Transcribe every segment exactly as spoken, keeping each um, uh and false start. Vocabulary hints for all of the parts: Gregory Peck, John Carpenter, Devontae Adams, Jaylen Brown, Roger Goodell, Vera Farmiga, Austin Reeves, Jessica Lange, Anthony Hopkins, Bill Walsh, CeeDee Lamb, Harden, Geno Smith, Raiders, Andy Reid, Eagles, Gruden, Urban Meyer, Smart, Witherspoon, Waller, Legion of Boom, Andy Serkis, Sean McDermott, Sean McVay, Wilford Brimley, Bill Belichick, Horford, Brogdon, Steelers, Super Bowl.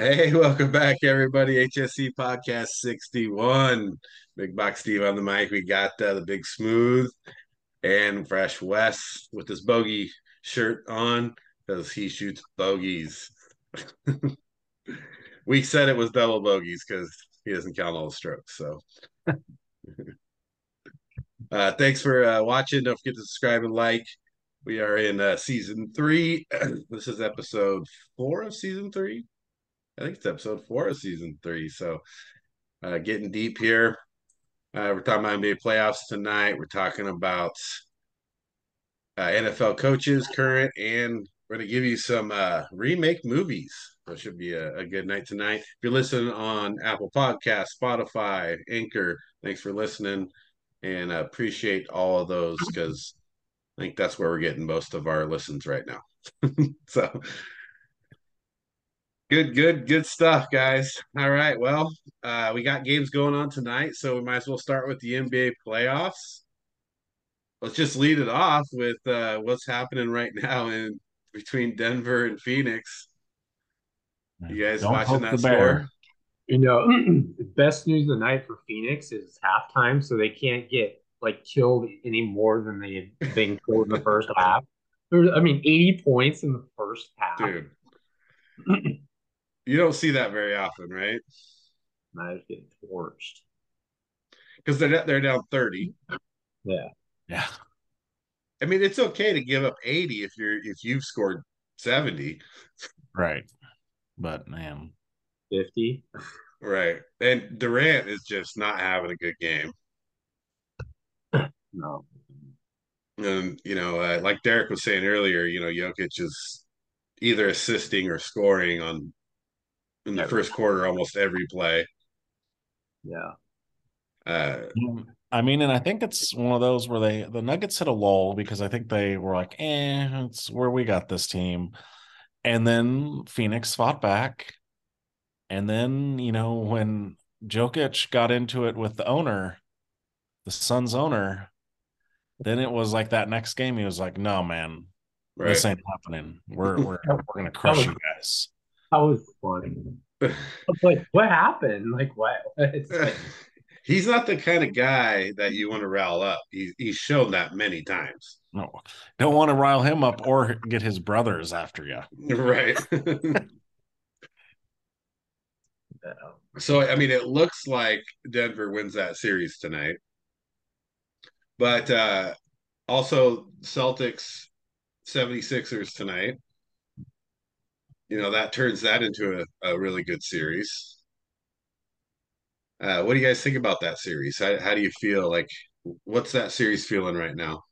Hey, welcome back, everybody. H S C Podcast sixty-one. Big Box Steve on the mic. We got uh, the Big Smooth and Fresh West with his bogey shirt on because he shoots bogeys. We said it was double bogeys because he doesn't count all the strokes. So uh, thanks for uh, watching. Don't forget to subscribe and like. We are in uh, season three. This is episode four of season three. I think it's episode four of season three. So uh, getting deep here. Uh, we're talking about N B A playoffs tonight. We're talking about uh, N F L coaches, current, and we're going to give you some uh, remake movies. So it should be a, a good night tonight. If you're listening on Apple Podcasts, Spotify, Anchor, thanks for listening. And uh, appreciate all of those because I think that's where we're getting most of our listens right now. So... Good, good, good stuff, guys. All right, well, uh, we got games going on tonight, so we might as well start with the N B A playoffs. Let's just lead it off with uh, what's happening right now in between Denver and Phoenix. You guys Don't watching that score? You know, the best news of the night for Phoenix is halftime, so they can't get, like, killed any more than they had been killed in the first half. There was, I mean, eighty points in the first half. Dude. You don't see that very often, right? I was getting torched because they're they're down thirty. Yeah, yeah. I mean, it's okay to give up eighty if you're if you've scored seventy, right? But man, fifty, right? And Durant is just not having a good game. No, and you know, uh, like Derek was saying earlier, you know, Jokic is either assisting or scoring on. In the first quarter, almost every play. Yeah. Uh, I mean, and I think it's one of those where they the Nuggets hit a lull because I think they were like, eh, it's where we got this team. And then Phoenix fought back. And then, you know, when Jokic got into it with the owner, the Suns owner, then it was like that next game, he was like, no, man, right. This ain't happening. We're, we're, we're going to crush you guys. That was funny. I was like, what happened? Like, what? Like... He's not the kind of guy that you want to rile up. He, he's shown that many times. No, don't want to rile him up or get his brothers after you. Right. So, I mean, it looks like Denver wins that series tonight. But uh, also Celtics, seventy-sixers tonight. You know, that turns that into a, a really good series. Uh, what do you guys think about that series? How, how do you feel? Like, what's that series feeling right now?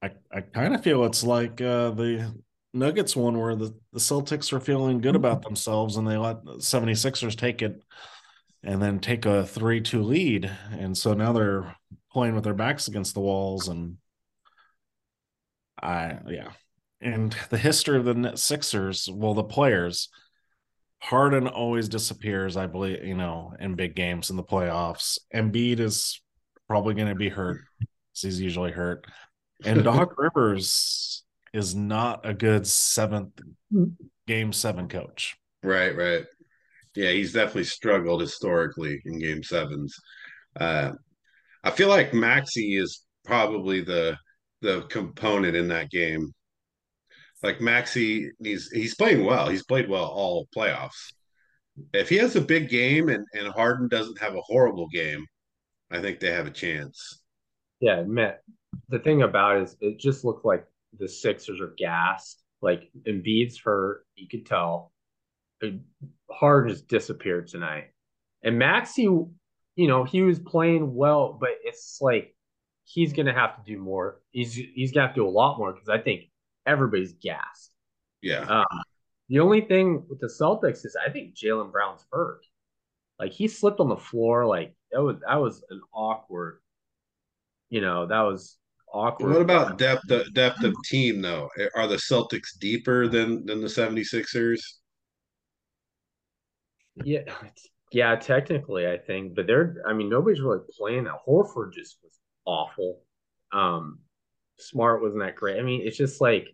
I, I kind of feel it's like uh, the Nuggets one where the, the Celtics are feeling good about themselves and they let the seventy-sixers take it and then take a three two lead. And so now they're playing with their backs against the walls. And I, yeah. And the history of the Sixers, well, the players, Harden always disappears, I believe, you know, in big games in the playoffs. Embiid is probably going to be hurt because he's usually hurt. And Doc Rivers is not a good seventh game seven coach. Right, right. Yeah, he's definitely struggled historically in game sevens. Uh, I feel like Maxey is probably the the component in that game. Like Maxey, he's he's playing well. He's played well all playoffs. If he has a big game and, and Harden doesn't have a horrible game, I think they have a chance. Yeah, Matt, the thing about it is it just looked like the Sixers are gassed. Like Embiid's hurt, you could tell. Harden just disappeared tonight. And Maxey, you know, he was playing well, but it's like he's going to have to do more. He's He's going to have to do a lot more because I think – everybody's gassed. Yeah. Um, the only thing with the Celtics is I think Jaylen Brown's hurt. Like he slipped on the floor. Like that was that was an awkward. You know that was awkward. What about depth of, depth of team though? Are the Celtics deeper than than the seventy-sixers? Yeah, yeah. Technically, I think, but they're. I mean, nobody's really playing that. Horford just was awful. Um, Smart wasn't that great. I mean, it's just like.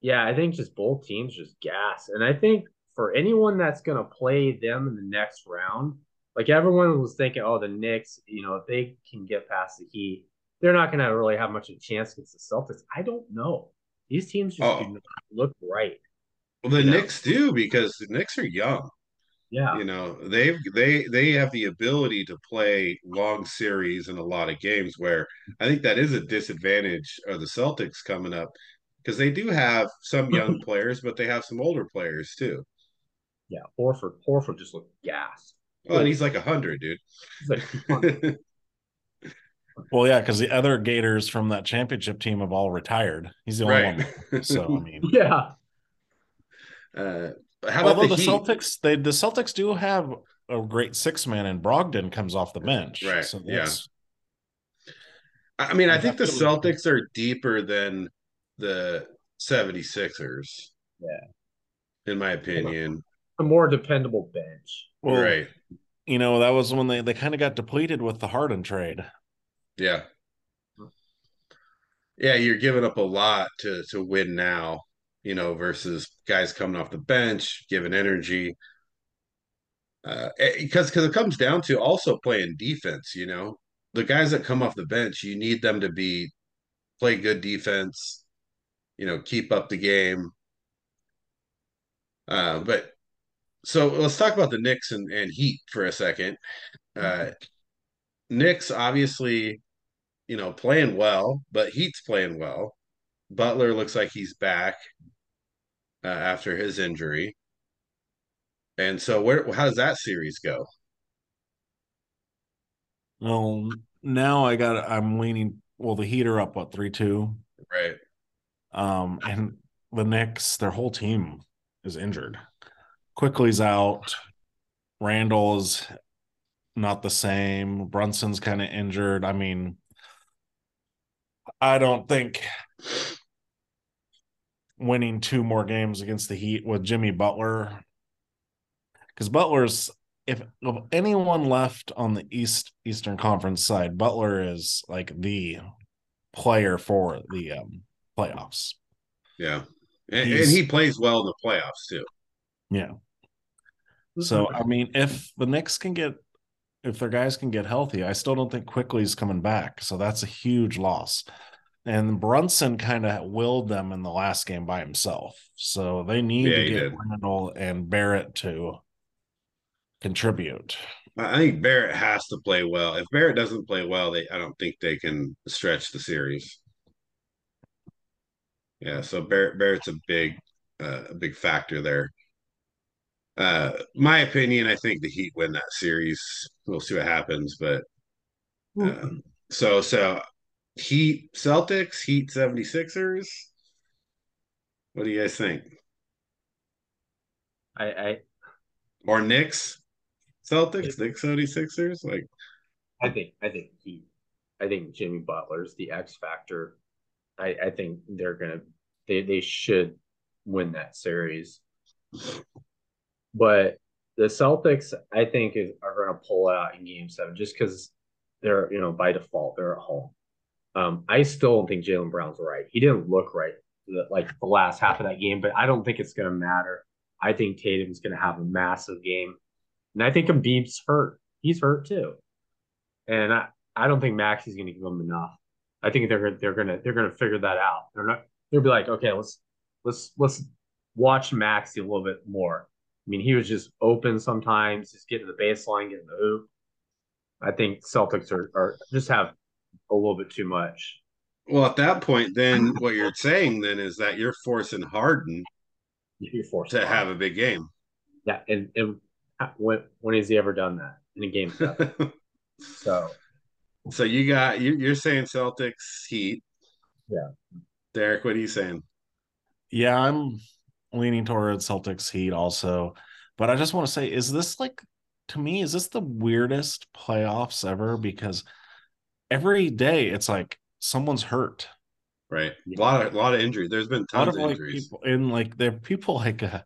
Yeah, I think just both teams just gas. And I think for anyone that's going to play them in the next round, like everyone was thinking, oh, the Knicks, you know, if they can get past the Heat, they're not going to really have much of a chance against the Celtics. I don't know. These teams just oh. do not look right. Well, the Knicks know? do, because the Knicks are young. Yeah. You know, they've they they have the ability to play long series in a lot of games, where I think that is a disadvantage of the Celtics coming up, because they do have some young players, but they have some older players too. Yeah, Horford Horford just looked gassed. Well, and he's like a hundred, dude. He's like one hundred. Well, yeah, because the other Gators from that championship team have all retired. He's the only right. one. So, I mean. Yeah. Uh, how Although about the, the Celtics, they, the Celtics do have a great six-man, and Brogdon comes off the bench. Right, so yeah. I mean, I think the Celtics are deeper than the seventy-sixers. Yeah. In my opinion. A more dependable bench. Well, right. You know, that was when they, they kind of got depleted with the Harden trade. Yeah. Yeah, you're giving up a lot to, to win now, you know, versus guys coming off the bench, giving energy. Because uh, because it comes down to also playing defense, you know. The guys that come off the bench, you need them to be play good defense, you know, keep up the game. Uh, but so let's talk about the Knicks and, and Heat for a second. Uh, mm-hmm. Knicks, obviously, you know, playing well, but Heat's playing well. Butler looks like he's back uh, after his injury. And so where how does that series go? Well, now I got I'm leaning well the Heat are up what three two. Right. Um and the Knicks, their whole team is injured. Quickly's out. Randall's not the same. Brunson's kind of injured. I mean, I don't think winning two more games against the Heat with Jimmy Butler, because Butler's if, if anyone left on the East Eastern Conference side, Butler is like the player for the um, playoffs. Yeah, and, and he plays well in the playoffs too. Yeah. So I mean, if the Knicks can get if their guys can get healthy, I still don't think Quickly's coming back. So that's a huge loss. And Brunson kind of willed them in the last game by himself. So they need yeah, to get Randall and Barrett to contribute. I think Barrett has to play well. If Barrett doesn't play well, they I don't think they can stretch the series. Yeah, so Barrett, Barrett's a big, uh, a big factor there. Uh, my opinion, I think the Heat win that series. We'll see what happens. But um, so, so... Heat Celtics, Heat seventy-sixers. What do you guys think? I, I or Knicks Celtics, Knicks seventy-sixers. Like, I think, I think Heat. I think Jimmy Butler's the X factor. I, I think they're gonna, they, they should win that series. But the Celtics, I think, is, are gonna pull out in Game Seven just because they're, you know, by default they're at home. Um, I still don't think Jaylen Brown's right. He didn't look right the, like the last half of that game, but I don't think it's going to matter. I think Tatum's going to have a massive game. And I think Embiid's hurt. He's hurt too. And I, I don't think Maxey's going to give him enough. I think they're they're going to they're going to figure that out. They're not they'll be like, "Okay, let's let's let's watch Maxey a little bit more." I mean, he was just open sometimes, just getting the baseline, getting the hoop. I think Celtics are, are just have a little bit too much. Well, at that point, then what you're saying then is that you're forcing Harden you're forcing to Harden. have a big game. Yeah, and, and when when has he ever done that in a game? so, so you got you, you're saying Celtics Heat. Yeah, Derek, what are you saying? Yeah, I'm leaning towards Celtics Heat also, but I just want to say, is this like to me? Is this the weirdest playoffs ever? Because every day, it's like someone's hurt, right? A lot of a lot of injuries. There's been tons of, of injuries, like, and like there are people like uh,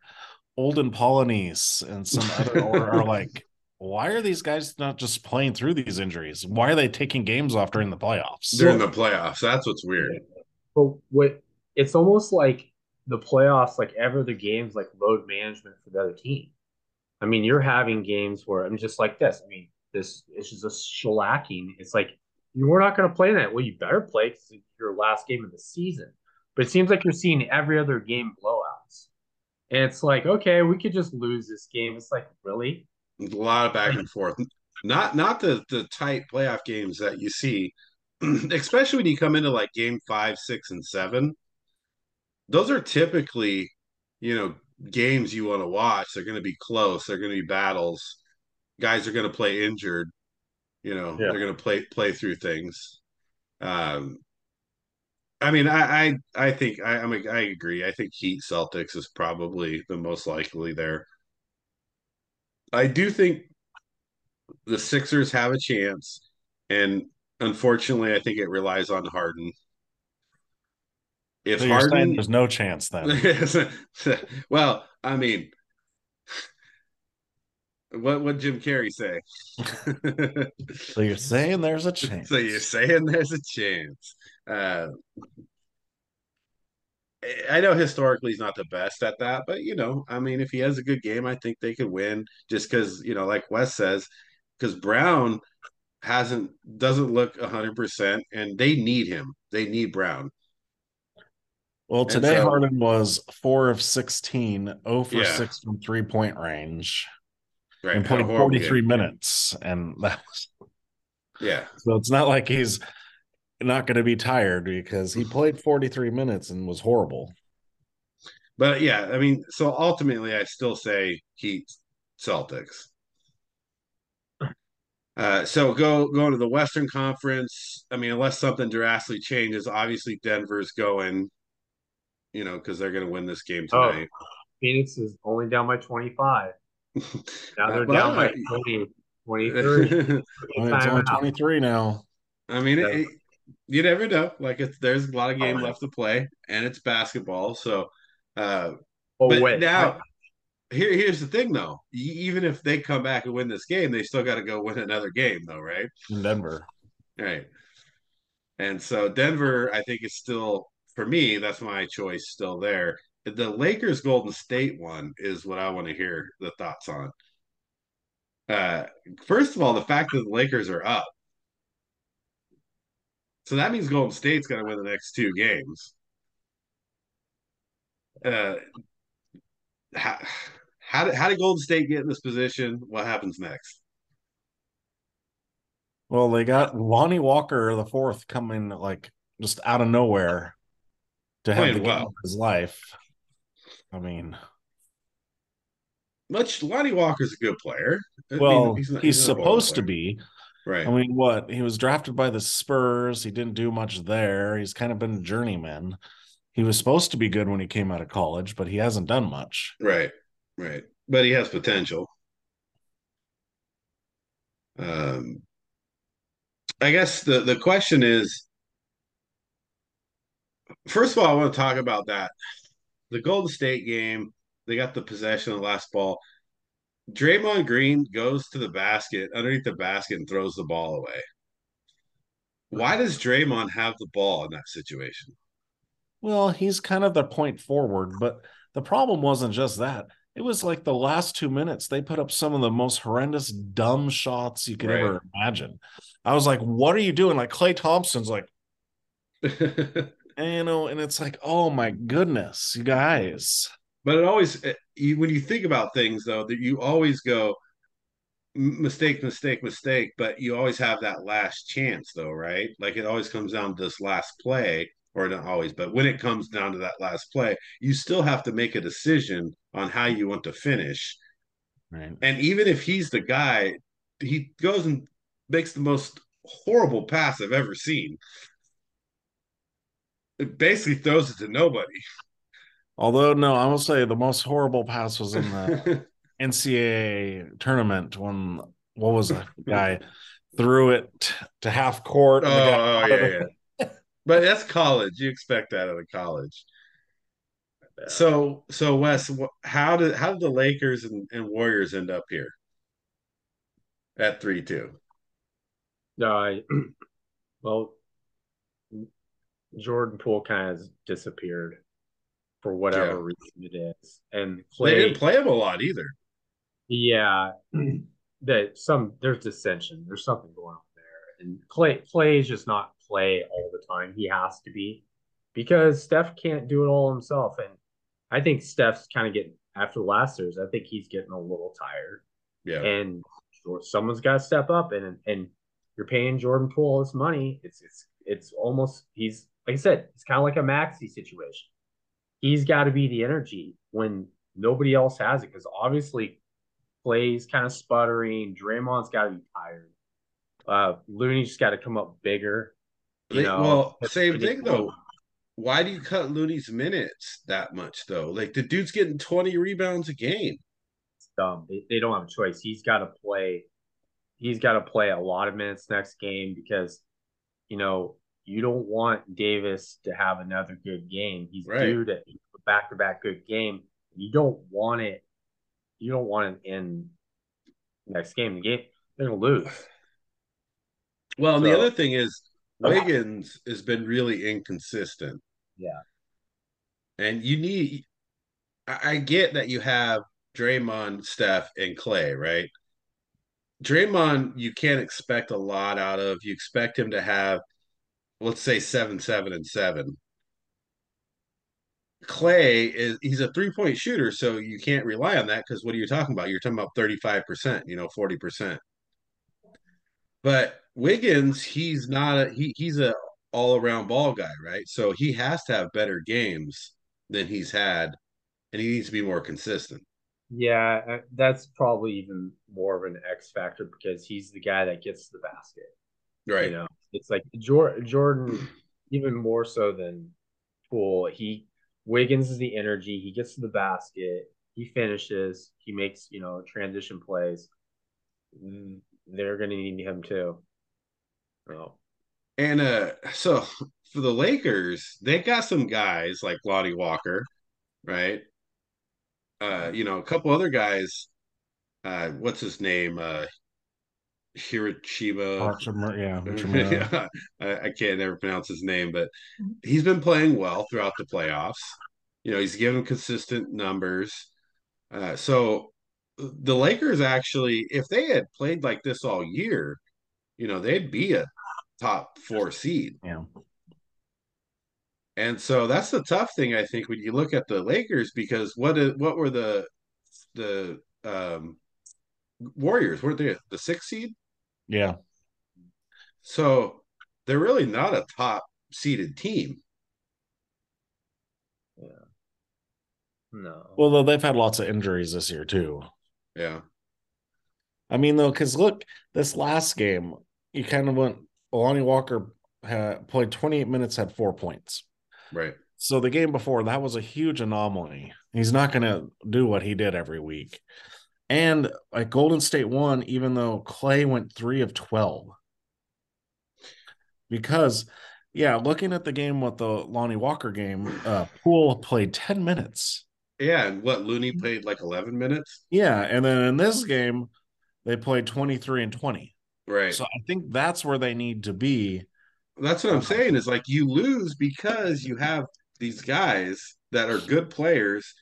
Olden Polonese and some other or are like, why are these guys not just playing through these injuries? Why are they taking games off during the playoffs? During the playoffs, that's what's weird. But what it's almost like the playoffs, like every other game's like load management for the other team. I mean, you're having games where I'm just like this. I mean, this is just a shellacking. It's like, we're not going to play that. Well, you better play because it's your last game of the season. But it seems like you're seeing every other game blowouts. And it's like, okay, we could just lose this game. It's like, really? A lot of back and forth. Not not the, the tight playoff games that you see, especially when you come into like game five, six, and seven. Those are typically, you know, games you want to watch. They're going to be close. They're going to be battles. Guys are going to play injured. You know, yeah. They're going to play play through things. Um, I mean, I I, I think I I'm a, I agree. I think Heat Celtics is probably the most likely there. I do think the Sixers have a chance, and unfortunately, I think it relies on Harden. If so Harden, there's no chance then. Well, I mean. What would Jim Carrey say? So you're saying there's a chance. So you're saying there's a chance. Uh, I know historically he's not the best at that, but, you know, I mean, if he has a good game, I think they could win just because, you know, like Wes says, because Brown hasn't doesn't look one hundred percent, and they need him. They need Brown. Well, today so, Harden was four of sixteen, oh for yeah. six from three-point range. Right, and played forty-three game. minutes, and that was, yeah. So it's not like he's not going to be tired because he played forty-three minutes and was horrible. But yeah, I mean, so ultimately, I still say Heat Celtics. Uh, so go going to the Western Conference. I mean, unless something drastically changes, obviously Denver's going. You know, because they're going to win this game tonight. Oh, Phoenix is only down by twenty-five. Now they're well, down by like twenty, twenty-three. It's only twenty-three now. I mean, it, it, you never know. Like, it's, there's a lot of game oh, left to play, and it's basketball. So, uh, oh, but wait, now, wait. Here, here's the thing, though. Even if they come back and win this game, they still got to go win another game, though, right? Denver. Right. And so Denver, I think, is still, for me, that's my choice still there. The Lakers Golden State one is what I want to hear the thoughts on. Uh, first of all, the fact that the Lakers are up. So that means Golden State's going to win the next two games. Uh, how, how, did, how did Golden State get in this position? What happens next? Well, they got Lonnie Walker, the fourth, coming like just out of nowhere to have the game well. of his life. I mean, much Lonnie Walker's a good player. I well, mean, he's, not, he's, he's supposed to be. Right. I mean, what? He was drafted by the Spurs. He didn't do much there. He's kind of been a journeyman. He was supposed to be good when he came out of college, but he hasn't done much. Right, right. But he has potential. Um, I guess the, the question is, first of all, I want to talk about that. The Golden State game, they got the possession of the last ball. Draymond Green goes to the basket, underneath the basket, and throws the ball away. Why does Draymond have the ball in that situation? Well, he's kind of the point forward, but the problem wasn't just that. It was like the last two minutes, they put up some of the most horrendous, dumb shots you could right. ever imagine. I was like, what are you doing? Like, Klay Thompson's like... And, you know, and it's like, oh my goodness, you guys. But it always, you, when you think about things, though, that you always go mistake, mistake, mistake. But you always have that last chance, though, right? Like it always comes down to this last play, or not always, but when it comes down to that last play, you still have to make a decision on how you want to finish. Right. And even if he's the guy, he goes and makes the most horrible pass I've ever seen. It basically throws it to nobody. Although, no, I will say the most horrible pass was in the N C double A tournament when, what was it? The guy threw it to half court. Oh, oh yeah, yeah. But that's college. You expect that out of college. So, so Wes, how did how did the Lakers and, and Warriors end up here at three two? No, I well. Jordan Poole kind of disappeared. for whatever yeah. reason it is. And Clay, they didn't play him a lot either. Yeah, that some there's dissension. There's something going on there. And Clay Clay is just not Clay all the time. He has to be, because Steph can't do it all himself. And I think Steph's kind of getting, after the last series, I think he's getting a little tired. Yeah, and someone's got to step up. And and you're paying Jordan Poole all this money. It's it's it's almost he's like I said, it's kind of like a Maxey situation. He's got to be the energy when nobody else has it, because obviously Clay's kind of sputtering. Draymond's got to be tired. Uh, Looney's just got to come up bigger. You know, well, same thing though. Why do you cut Looney's minutes that much though? Like, the dude's getting twenty rebounds a game. It's dumb. They, they don't have a choice. He's got to play. He's got to play a lot of minutes next game, because you know you don't want Davis to have another good game. He's right. due to a back-to-back good game. You don't want it. You don't want it in next game. The game they're gonna lose. Well, so, and the other thing is, Wiggins has been really inconsistent. Yeah. And you need – I get that you have Draymond, Steph, and Clay, right? Draymond, you can't expect a lot out of. You expect him to have, let's say, seven, seven, and seven. Clay, is he's a three-point shooter, so you can't rely on that, because what are you talking about? You're talking about thirty-five percent, you know, forty percent. But Wiggins, he's not a he, he's a all-around ball guy, right? So he has to have better games than he's had, and he needs to be more consistent. Yeah, that's probably even more of an X factor, because he's the guy that gets the basket. Right. You know, it's like Jordan, even more so than Poole. He Wiggins is the energy. He gets to the basket. He finishes. He makes, you know, transition plays. They're going to need him too. Oh. And uh, so for the Lakers, they got some guys like Lonnie Walker, right? Uh, you know, a couple other guys. Uh, what's his name? Uh, Hirachiba. Yeah, yeah. I, I can't never pronounce his name, but he's been playing well throughout the playoffs. You know, he's given consistent numbers. Uh, so the Lakers actually, if they had played like this all year, you know, they'd be a top four seed. Yeah. And so that's the tough thing, I think, when you look at the Lakers, because what what were the the um, Warriors? Weren't they the sixth seed? Yeah. So they're really not a top seeded team. Yeah. No. Well, they've had lots of injuries this year too. Yeah. I mean, though, because look, this last game, you kind of went, Lonnie Walker had, played twenty-eight minutes, had four points. Right. So the game before, that was a huge anomaly. He's not going to do what he did every week. And like Golden State won, even though Clay went three of twelve. Because, yeah, looking at the game with the Lonnie Walker game, uh, Poole played ten minutes. Yeah, and what, Looney played like eleven minutes? Yeah, and then in this game, they played twenty-three and twenty. Right. So I think that's where they need to be. That's what I'm saying, is like you lose because you have these guys that are good players.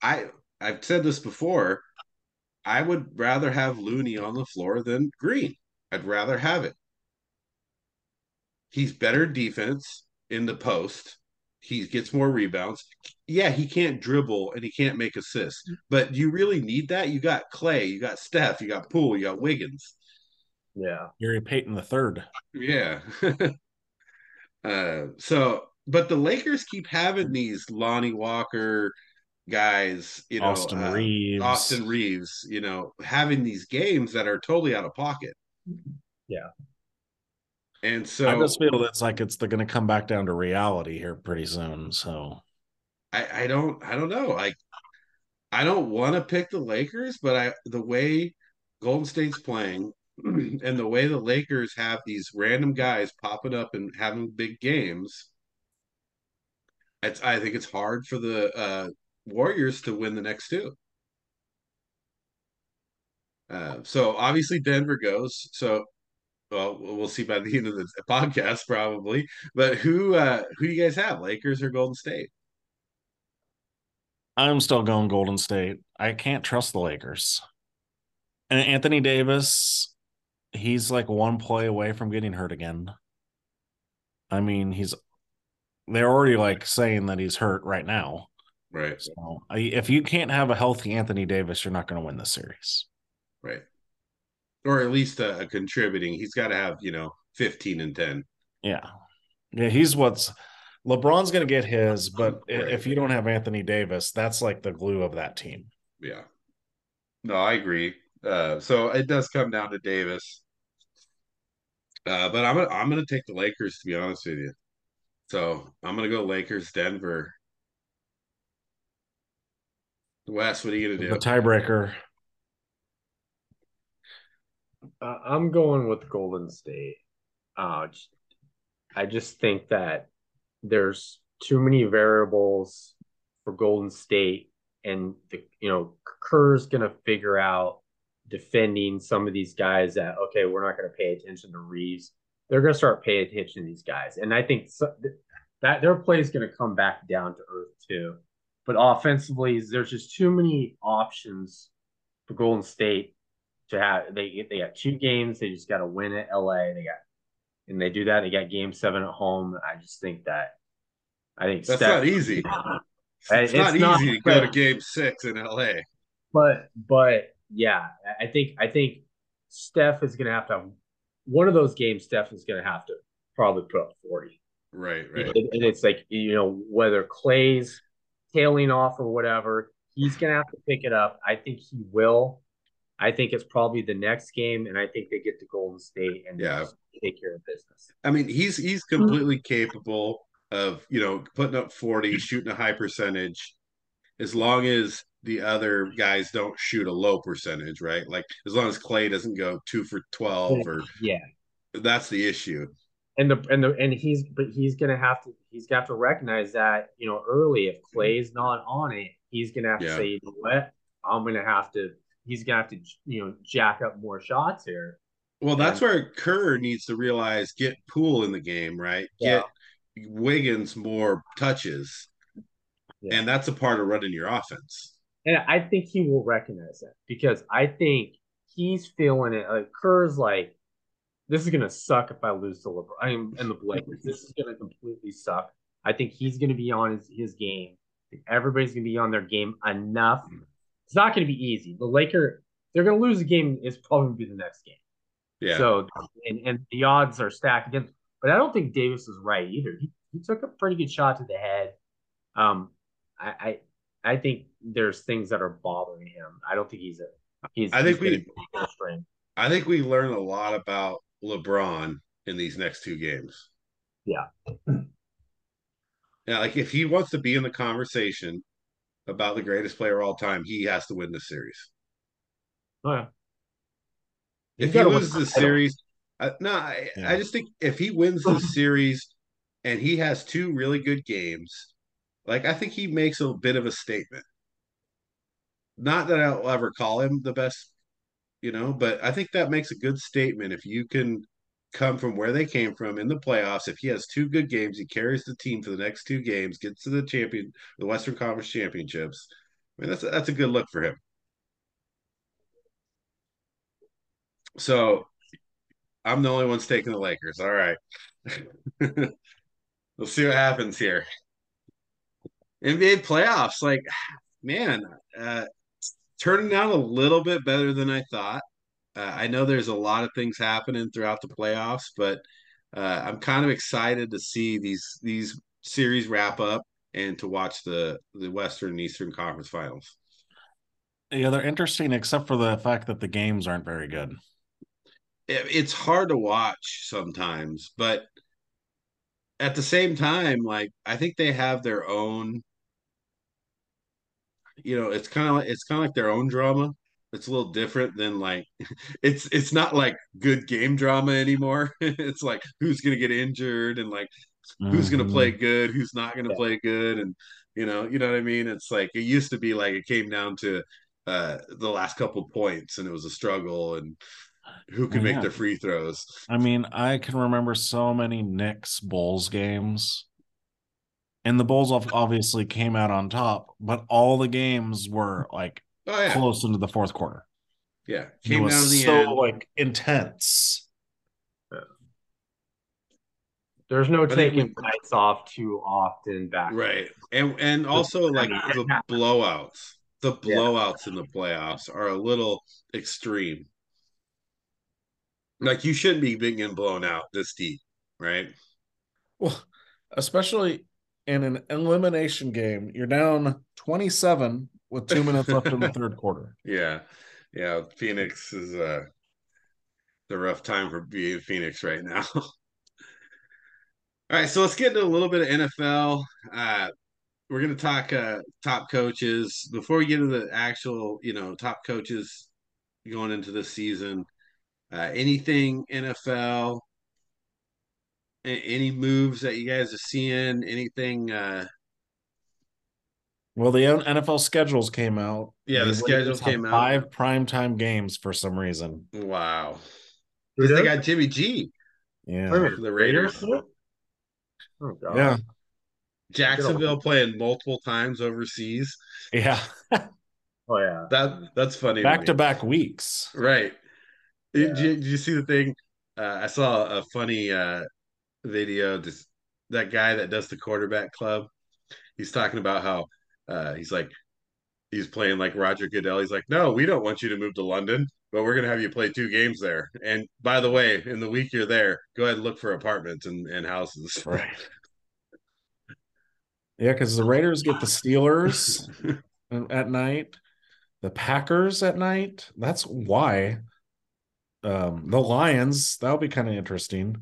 I, I've said this before. I would rather have Looney on the floor than Green. I'd rather have it. He's better defense in the post. He gets more rebounds. Yeah, he can't dribble and he can't make assists. But you really need that? You got Clay, you got Steph, you got Poole, you got Wiggins. Yeah. Gary Payton the third. Yeah. uh, so, but the Lakers keep having these Lonnie Walker guys, you know, Austin uh, Reeves. Austin Reeves, you know, having these games that are totally out of pocket. Yeah. And so I just feel that's like it's going to come back down to reality here pretty soon. So I, I don't, I don't know. Like, I don't want to pick the Lakers, but I the way Golden State's playing and the way the Lakers have these random guys popping up and having big games, it's, I think it's hard for the uh, Warriors to win the next two. Uh, so obviously Denver goes. So. Well, we'll see by the end of the podcast, probably. But who uh, who do you guys have, Lakers or Golden State? I'm still going Golden State. I can't trust the Lakers. And Anthony Davis, he's like one play away from getting hurt again. I mean, he's they're already like saying that he's hurt right now. Right. So if you can't have a healthy Anthony Davis, you're not going to win this series. Right. Or at least a, a contributing. He's got to have, you know, fifteen and ten. Yeah. Yeah, he's what's – LeBron's going to get his, but right. if you don't have Anthony Davis, that's like the glue of that team. Yeah. No, I agree. Uh, so it does come down to Davis. Uh, but I'm gonna, I'm gonna take the Lakers, to be honest with you. So I'm going to go Lakers, Denver. Wes, what are you going to do? The tiebreaker. Uh, I'm going with Golden State. Uh, I just think that there's too many variables for Golden State, and the, you know, Kerr's going to figure out defending some of these guys that, okay, we're not going to pay attention to Reeves. They're going to start paying attention to these guys. And I think so, that their play is going to come back down to earth too. But offensively, there's just too many options for Golden State to have. They they got two games. They just got to win at L A. They got, and they do that. They got game seven at home. I just think that I think that's Steph, not easy. It's, it's not, not easy to go to game six in L A. But but yeah, I think I think Steph is going to have to have one of those games. Steph is going to have to probably put up forty. Right, right. And, and it's like, you know, whether Clay's tailing off or whatever, he's gonna have to pick it up. I think he will. I think it's probably the next game, and I think they get to Golden State and yeah. take care of business. I mean, he's he's completely capable of, you know, putting up forty, shooting a high percentage, as long as the other guys don't shoot a low percentage, right? Like as long as Clay doesn't go two for twelve, or yeah, that's the issue. And the and the and he's but he's gonna have to he's got to recognize that, you know, early. If Clay's not on it, he's gonna have to yeah. say, you know what, I'm gonna have to he's gonna have to you know jack up more shots here. Well, that's and, where Kerr needs to realize, get Poole in the game, right? Yeah. Get Wiggins more touches, yeah. and that's a part of running your offense. And I think he will recognize that, because I think he's feeling it. Like Kerr's like, this is going to suck if I lose to LeBron I mean, and the Blazers. This is going to completely suck. I think he's going to be on his, his game. Everybody's going to be on their game enough. It's not going to be easy. The Lakers, they're going to lose a game. It's probably going to be the next game. Yeah. So, and, and the odds are stacked against them. But I don't think Davis is right either. He, he took a pretty good shot to the head. Um, I, I I think there's things that are bothering him. I don't think he's a he's. I think he's we. I think we learn a lot about LeBron in these next two games. Yeah. Yeah, like if he wants to be in the conversation about the greatest player of all time, he has to win this series. Oh, yeah. If he loses this series, I, no, I, yeah. I just think if he wins this series and he has two really good games, like I think he makes a bit of a statement. Not that I'll ever call him the best, you know, but I think that makes a good statement. If you can come from where they came from in the playoffs, if he has two good games, he carries the team for the next two games, gets to the champion, the Western Conference championships. I mean, that's a, that's a good look for him. So I'm the only one's taking the Lakers. All right. We'll see what happens here. N B A playoffs, like, man, uh, turning out a little bit better than I thought. Uh, I know there's a lot of things happening throughout the playoffs, but uh, I'm kind of excited to see these these series wrap up and to watch the, the Western and Eastern Conference Finals. Yeah, they're interesting, except for the fact that the games aren't very good. It, it's hard to watch sometimes, but at the same time, like I think they have their own. You know, it's kind of like, it's kind of like their own drama. It's a little different than like it's it's not like good game drama anymore. It's like who's going to get injured and like who's mm-hmm. going to play good, who's not going to yeah. play good, and you know, you know what I mean. It's like it used to be like it came down to uh, the last couple points and it was a struggle and who could yeah. make their free throws. I mean, I can remember so many Knicks Bulls games And the Bulls obviously came out on top, but all the games were like oh, yeah. close into the fourth quarter. Yeah, came it was down the so end. like intense. Yeah. There's no but taking nights off too often back, right? And and also like the blowouts, the blowouts yeah. in the playoffs are a little extreme. Like you shouldn't be being blown out this deep, right? Well, especially in an elimination game, you're down twenty-seven with two minutes left in the third quarter. Yeah. Yeah, Phoenix is uh, the rough time for being Phoenix right now. All right, so let's get into a little bit of N F L. Uh, we're going to talk uh, top coaches. Before we get into the actual, you know, top coaches going into this season, uh, anything N F L, a- any moves that you guys are seeing, anything uh, – Well, the N F L schedules came out. Yeah, the schedules came out. Five primetime games for some reason. Wow. They got Jimmy G. Yeah. The Raiders. Oh, God. Yeah. Jacksonville playing multiple times overseas. Yeah. Oh, yeah. That That's funny. Back-to-back weeks. Right. Yeah. Did, you, did you see the thing? Uh, I saw a funny uh, video. Just that guy that does the quarterback club. He's talking about how Uh, he's like, he's playing like Roger Goodell. He's like, no, we don't want you to move to London, but we're going to have you play two games there. And by the way, in the week you're there, go ahead and look for apartments and, and houses. Right. Yeah, because the Raiders get the Steelers at night, the Packers at night. That's why. Um, the Lions, that'll be kind of interesting.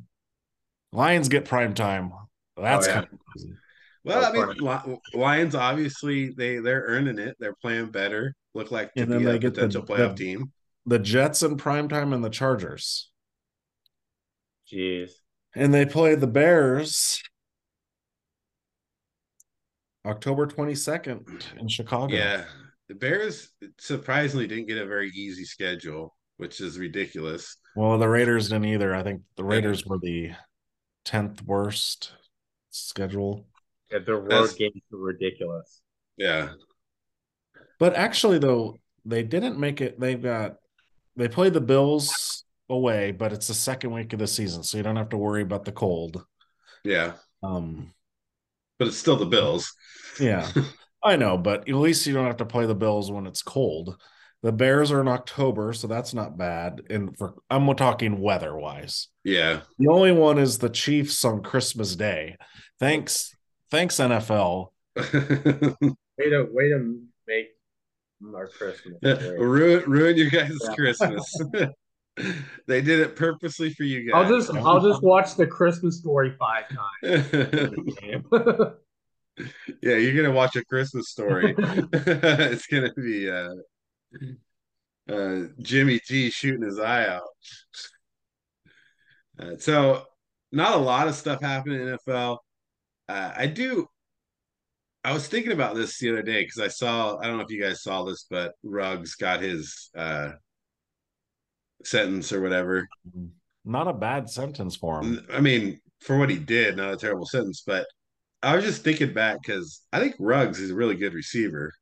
Lions get prime time. That's oh, yeah. kind of crazy. Well, I mean, Lions, obviously, they, they're earning it. They're playing better. Look like to and then be they a get potential the, playoff the, team. The Jets in primetime and the Chargers. Jeez. And they play the Bears October twenty-second in Chicago. Yeah. The Bears surprisingly didn't get a very easy schedule, which is ridiculous. Well, the Raiders didn't either. I think the Raiders were the tenth worst schedule. Yeah, the road That's, games were ridiculous. Yeah. But actually, though, they didn't make it. They've got – they played the Bills away, but it's the second week of the season, so you don't have to worry about the cold. Yeah. Um, but it's still the Bills. Yeah. I know, but at least you don't have to play the Bills when it's cold. The Bears are in October, so that's not bad. And for I'm talking weather-wise. Yeah. The only one is the Chiefs on Christmas Day. Thanks – Thanks, N F L. way to way to make our Christmas. ruin ruin your guys' yeah. Christmas. They did it purposely for you guys. I'll just I'll just watch the Christmas Story five times. Yeah, you're gonna watch a Christmas Story. It's gonna be uh, uh, Jimmy G shooting his eye out. Uh, so not a lot of stuff happened in N F L. Uh, I do. I was thinking about this the other day because I saw. I don't know if you guys saw this, but Ruggs got his uh, sentence or whatever. Not a bad sentence for him. I mean, for what he did, not a terrible sentence. But I was just thinking back because I think Ruggs is a really good receiver.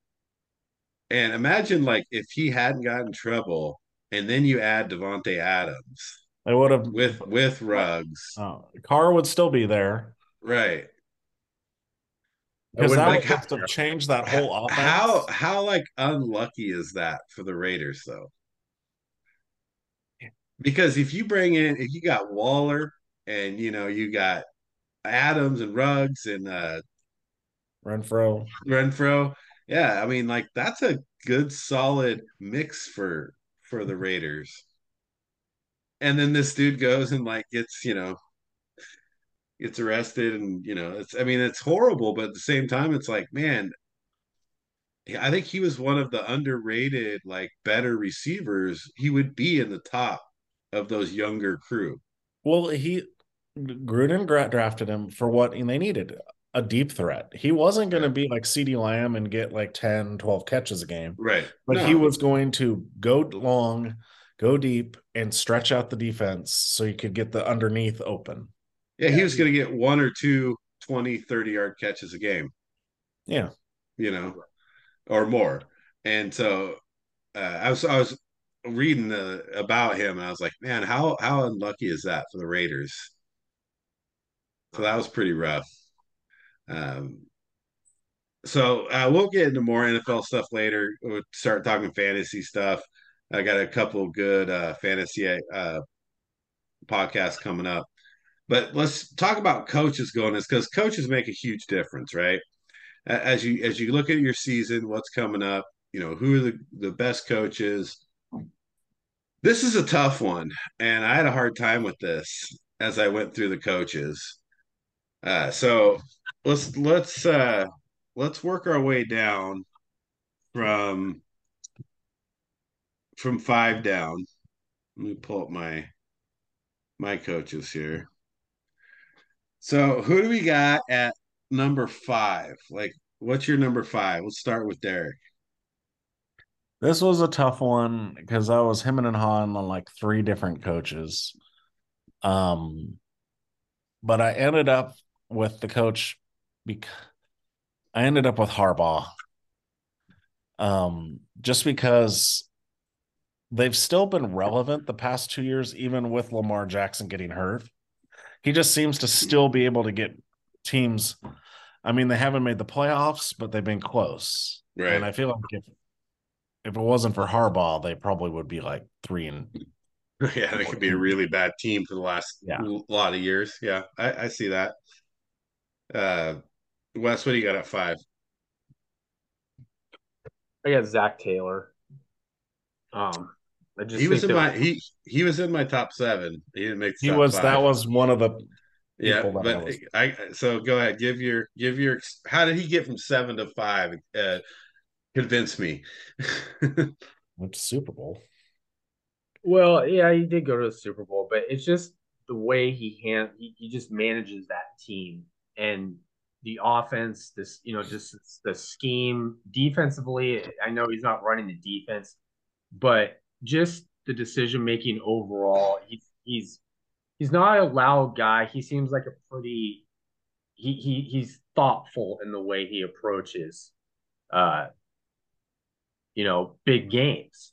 And imagine like if he hadn't gotten in trouble, and then you add Devontae Adams. I would have with with Ruggs. Oh, Carr would still be there, right? Because that would have to change that whole offense. How how like unlucky is that for the Raiders though? Because if you bring in if you got Waller and you know you got Adams and Ruggs and uh, Renfro, Renfro, yeah, I mean like that's a good solid mix for for the Raiders. And then this dude goes and like gets you know. gets arrested and, you know, it's, I mean, it's horrible, but at the same time, it's like, man, I think he was one of the underrated, like better receivers. He would be in the top of those younger crew. Well, he, Gruden drafted him for what and they needed a deep threat. He wasn't going right. to be like CeeDee Lamb and get like ten, twelve catches a game. Right. But no. He was going to go long, go deep and stretch out the defense so you could get the underneath open. Yeah, he was going to get one or two twenty, thirty-yard catches a game. Yeah. You know, or more. And so uh, I was I was reading the, about him, and I was like, man, how how unlucky is that for the Raiders? So that was pretty rough. Um, so uh, we'll get into more N F L stuff later. We'll start talking fantasy stuff. I got a couple of good uh, fantasy uh, podcasts coming up. But let's talk about coaches going this, because coaches make a huge difference, right? As you as you look at your season, what's coming up, you know, who are the, the best coaches? This is a tough one, and I had a hard time with this as I went through the coaches. Uh, so let's let's uh, let's work our way down from from five down. Let me pull up my my coaches here. So who do we got at number five? Like, what's your number five? Let's start with Derek. This was a tough one because I was hemming and hawing on like three different coaches. Um, but I ended up with the coach because I ended up with Harbaugh. Um, just because they've still been relevant the past two years, even with Lamar Jackson getting hurt. He just seems to still be able to get teams. I mean, they haven't made the playoffs, but they've been close. Right. And I feel like if, if it wasn't for Harbaugh, they probably would be like three and. Yeah, they could be a really bad team for the last yeah. lot of years. Yeah, I, I see that. Uh, Wes, what do you got at five? I got Zach Taylor. Um. I just he was in my was, he he was in my top seven. He didn't make. The he top was five. That was one of the. Yeah, but I, was... I so go ahead. Give your give your. How did he get from seven to five? Uh, convince me. Went to Super Bowl. Well, yeah, he did go to the Super Bowl, but it's just the way he hand he, he just manages that team and the offense. This you know just the scheme defensively. I know he's not running the defense, but. Just the decision making overall. He's he's he's not a loud guy. He seems like a pretty he he he's thoughtful in the way he approaches uh you know big games.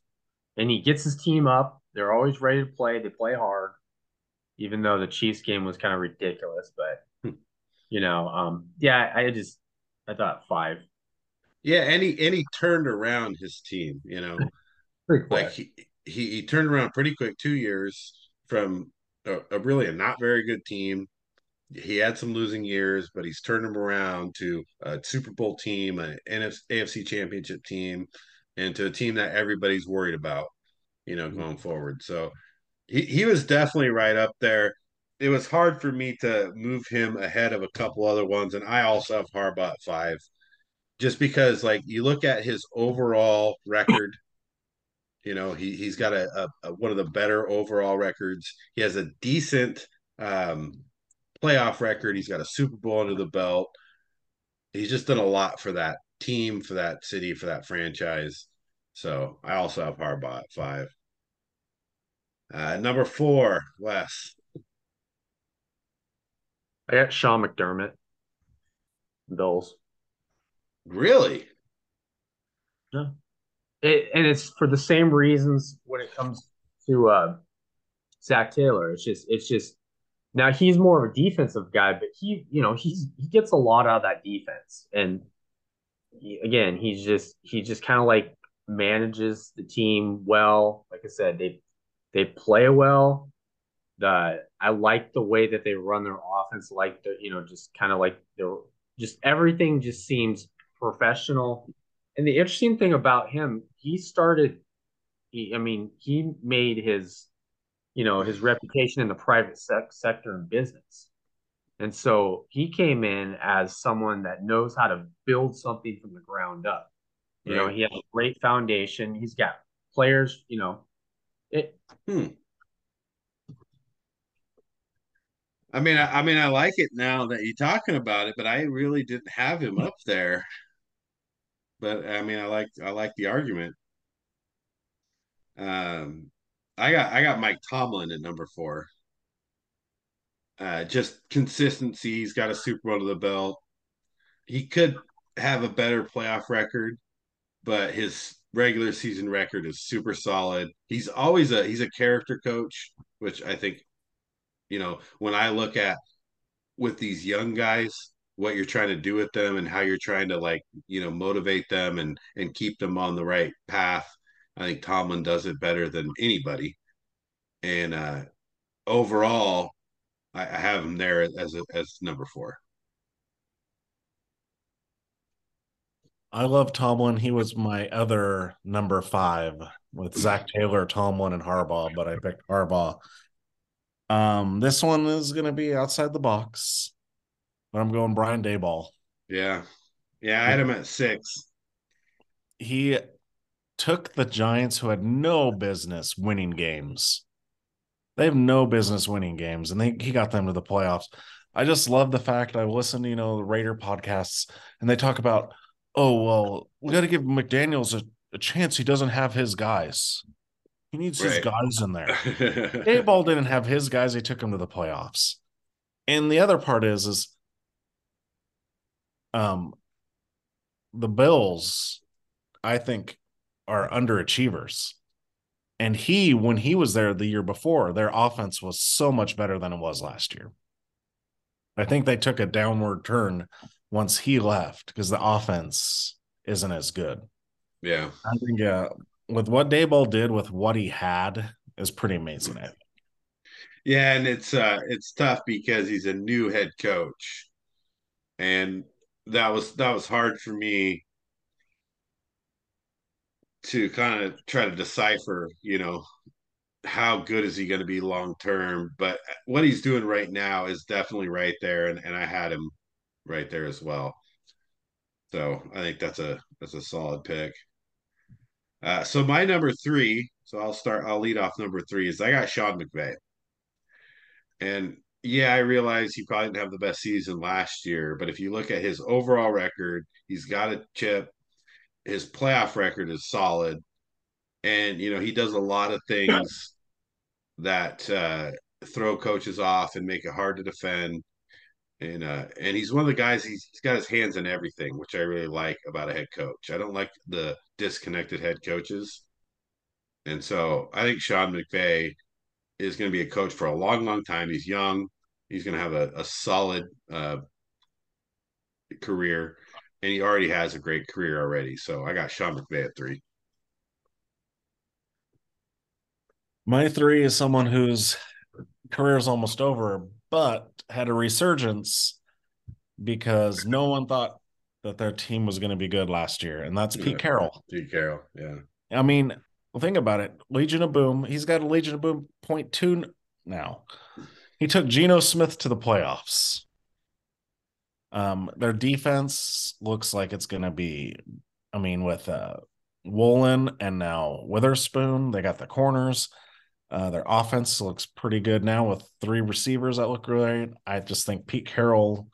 And he gets his team up. They're always ready to play. They play hard, even though the Chiefs game was kind of ridiculous. But you know, um yeah, I just I thought five. Yeah, and he and he turned around his team, you know. Like he, he he turned around pretty quick. Two years from a, a really a not very good team. He had some losing years, but he's turned them around to a Super Bowl team, an A F C championship team, and to a team that everybody's worried about, you know, going forward. So he, he was definitely right up there. It was hard for me to move him ahead of a couple other ones, and I also have Harbaugh at five, just because like you look at his overall record. You know, he, he's got a, a, a one of the better overall records. He has a decent um, playoff record. He's got a Super Bowl under the belt. He's just done a lot for that team, for that city, for that franchise. So I also have Harbaugh at five. Uh, number four, Wes. I got Sean McDermott. Bills. Really? Yeah. It, and it's for the same reasons when it comes to uh, Zach Taylor. It's just, it's just now he's more of a defensive guy, but he, you know, he's he gets a lot out of that defense. And he, again, he's just he just kind of like manages the team well. Like I said, they they play well. The I like the way that they run their offense. Like the you know, just kind of like they're just everything just seems professional. And the interesting thing about him, he started, he, I mean, he made his, you know, his reputation in the private sec- sector and business. And so he came in as someone that knows how to build something from the ground up. You right. know, he has a great foundation. He's got players, you know. It. Hmm. I mean, I, I mean, I like it now that you're talking about it, but I really didn't have him up there. But I mean, I like I like the argument. Um, I got I got Mike Tomlin at number four. Uh, just consistency. He's got a Super Bowl to the belt. He could have a better playoff record, but his regular season record is super solid. He's always a he's a character coach, which I think, you know, when I look at with these young guys, what you're trying to do with them and how you're trying to, like, you know, motivate them and and keep them on the right path. I think Tomlin does it better than anybody. And uh, overall, I, I have him there as a, as number four. I love Tomlin. He was my other number five with Zach Taylor, Tomlin, and Harbaugh, but I picked Harbaugh. Um, this one is going to be outside the box, but I'm going Brian Daboll. Yeah. Yeah, I had him at six. He took the Giants, who had no business winning games. They have no business winning games, and they he got them to the playoffs. I just love the fact I listen to, you know, the Raider podcasts, and they talk about, oh, well, we got to give McDaniels a, a chance. He doesn't have his guys. He needs right. his guys in there. Daboll didn't have his guys. He took him to the playoffs. And the other part is, is um, the Bills, I think, are underachievers. And he, when he was there the year before, their offense was so much better than it was last year. I think they took a downward turn once he left, because the offense isn't as good. Yeah. I think uh, with what Daboll did with what he had is pretty amazing. Yeah, and it's uh, it's tough because he's a new head coach. And that was that was hard for me to kind of try to decipher, you know, how good is he going to be long term. But what he's doing right now is definitely right there, and, and I had him right there as well. So I think that's a that's a solid pick. Uh, so my number three, so I'll start, I'll lead off number three, is I got Sean McVay. And yeah, I realize he probably didn't have the best season last year, but if you look at his overall record, he's got a chip. His playoff record is solid. And, you know, he does a lot of things that uh, throw coaches off and make it hard to defend. And uh, and he's one of the guys, he's, he's got his hands in everything, which I really like about a head coach. I don't like the disconnected head coaches. And so I think Sean McVay is going to be a coach for a long, long time. He's young. He's going to have a, a solid uh, career. And he already has a great career already. So I got Sean McVay at three. My three is someone whose career is almost over, but had a resurgence because no one thought that their team was going to be good last year, and that's Pete yeah, Carroll. Pete Carroll, yeah. I mean, well, think about it. Legion of Boom, he's got a Legion of Boom point two now. He took Geno Smith to the playoffs. Um, their defense looks like it's going to be, I mean, with uh, Wolin and now Witherspoon, they got the corners. Uh, their offense looks pretty good now with three receivers that look great. I just think Pete Carroll,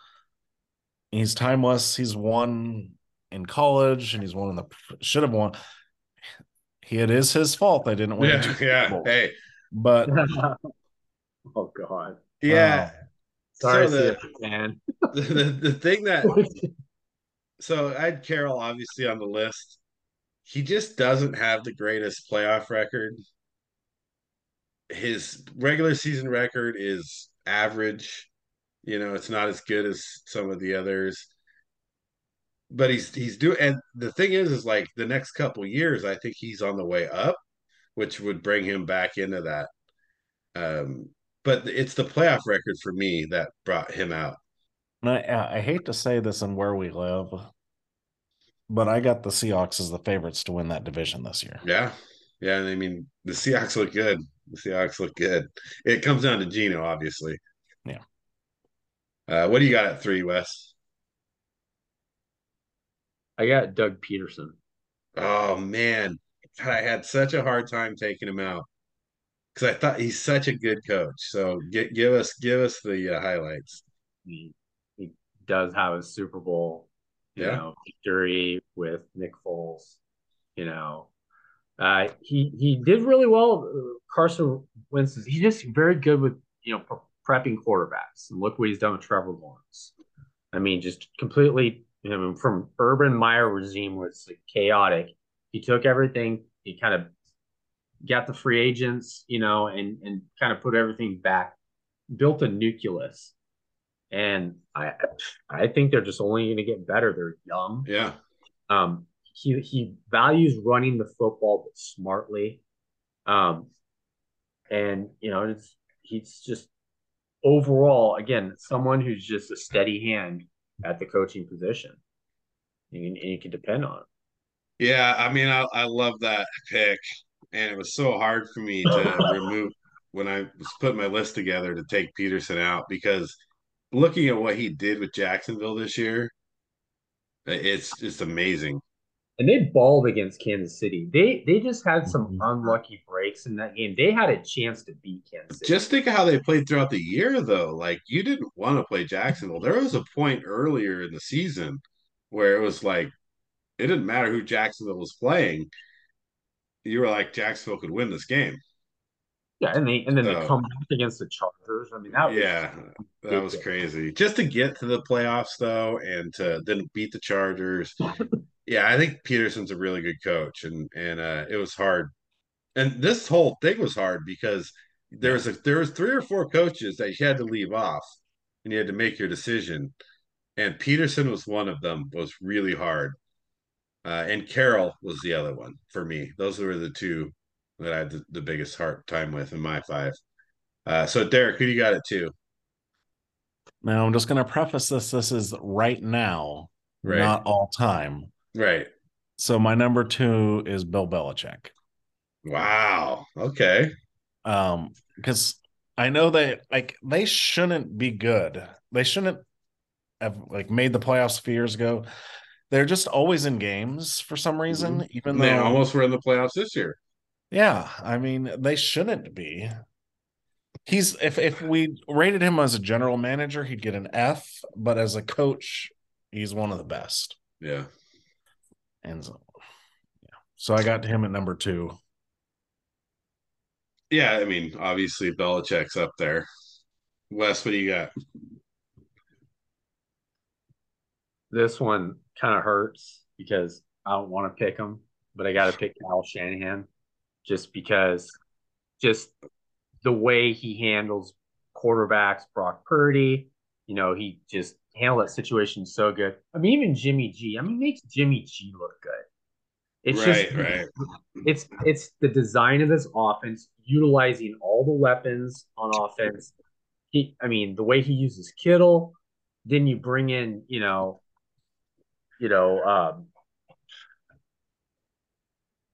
he's timeless. He's won in college, and he's won in the should have won. He, it is his fault they didn't win. Yeah, yeah. Hey, but oh god, yeah. Uh, Sorry, so the, man. the, the the thing that so I had Carroll obviously on the list. He just doesn't have the greatest playoff record. His regular season record is average. You know, it's not as good as some of the others. But he's he's doing, and the thing is, is like the next couple years, I think he's on the way up, which would bring him back into that. Um, but it's the playoff record for me that brought him out. And I, I hate to say this and where we live, but I got the Seahawks as the favorites to win that division this year. Yeah. Yeah, and I mean, the Seahawks look good. The Seahawks look good. It comes down to Geno, obviously. Yeah. Uh, what do you got at three, Wes? I got Doug Peterson. Oh, man. God, I had such a hard time taking him out because I thought he's such a good coach. So get, give us give us the uh, highlights. He, he does have a Super Bowl you yeah. know, victory with Nick Foles, you know. Uh, he he did really well. Carson Wentz, he's just very good with, you know, prepping quarterbacks. And look what he's done with Trevor Lawrence. I mean, just completely, you know, from Urban Meyer regime where it's like chaotic. He took everything. He kind of got the free agents, you know, and and kind of put everything back, built a nucleus. And I I think they're just only going to get better. They're young. Yeah. Um. He he values running the football but smartly. Um. And, you know, it's, he's just overall, again, someone who's just a steady hand at the coaching position. And, and you can depend on him. Yeah, I mean, I, I love that pick. And it was so hard for me to remove when I was putting my list together to take Peterson out, because looking at what he did with Jacksonville this year, it's just amazing. And they balled against Kansas City. They they just had some unlucky breaks in that game. They had a chance to beat Kansas City. Just think of how they played throughout the year, though. Like, you didn't want to play Jacksonville. There was a point earlier in the season where it was like, it didn't matter who Jacksonville was playing. You were like, Jacksonville could win this game. Yeah, and they and then so, they come back against the Chargers. I mean, that was yeah, that was crazy. Just to get to the playoffs, though, and to then beat the Chargers. Yeah, I think Peterson's a really good coach, and and uh, it was hard. And this whole thing was hard because there was, a, there was three or four coaches that you had to leave off, and you had to make your decision. And Peterson was one of them, was really hard. Uh, and Carroll was the other one for me. Those were the two that I had the, the biggest hard time with in my five. Uh, so, Derek, who do you got it to? Now, I'm just going to preface this. This is right now, right. Not all time. Right. So my number two is Bill Belichick. Wow. Okay. Um, because I know they like they shouldn't be good. They shouldn't have like made the playoffs a few years ago. They're just always in games for some reason, mm-hmm. even though they almost were in the playoffs this year. Yeah. I mean, they shouldn't be. He's if if we rated him as a general manager, he'd get an F, but as a coach, he's one of the best. Yeah. And so, yeah. So I got him at number two. Yeah, I mean, obviously Belichick's up there. Wes, what do you got? This one kind of hurts because I don't want to pick him, but I got to pick Kyle Shanahan just because just the way he handles quarterbacks, Brock Purdy, you know, he just handle that situation so good. I mean, even Jimmy G. I mean, makes Jimmy G look good. It's right, just right. It's it's the design of this offense, utilizing all the weapons on offense. He, I mean, the way he uses Kittle. Then you bring in, you know, you know, um,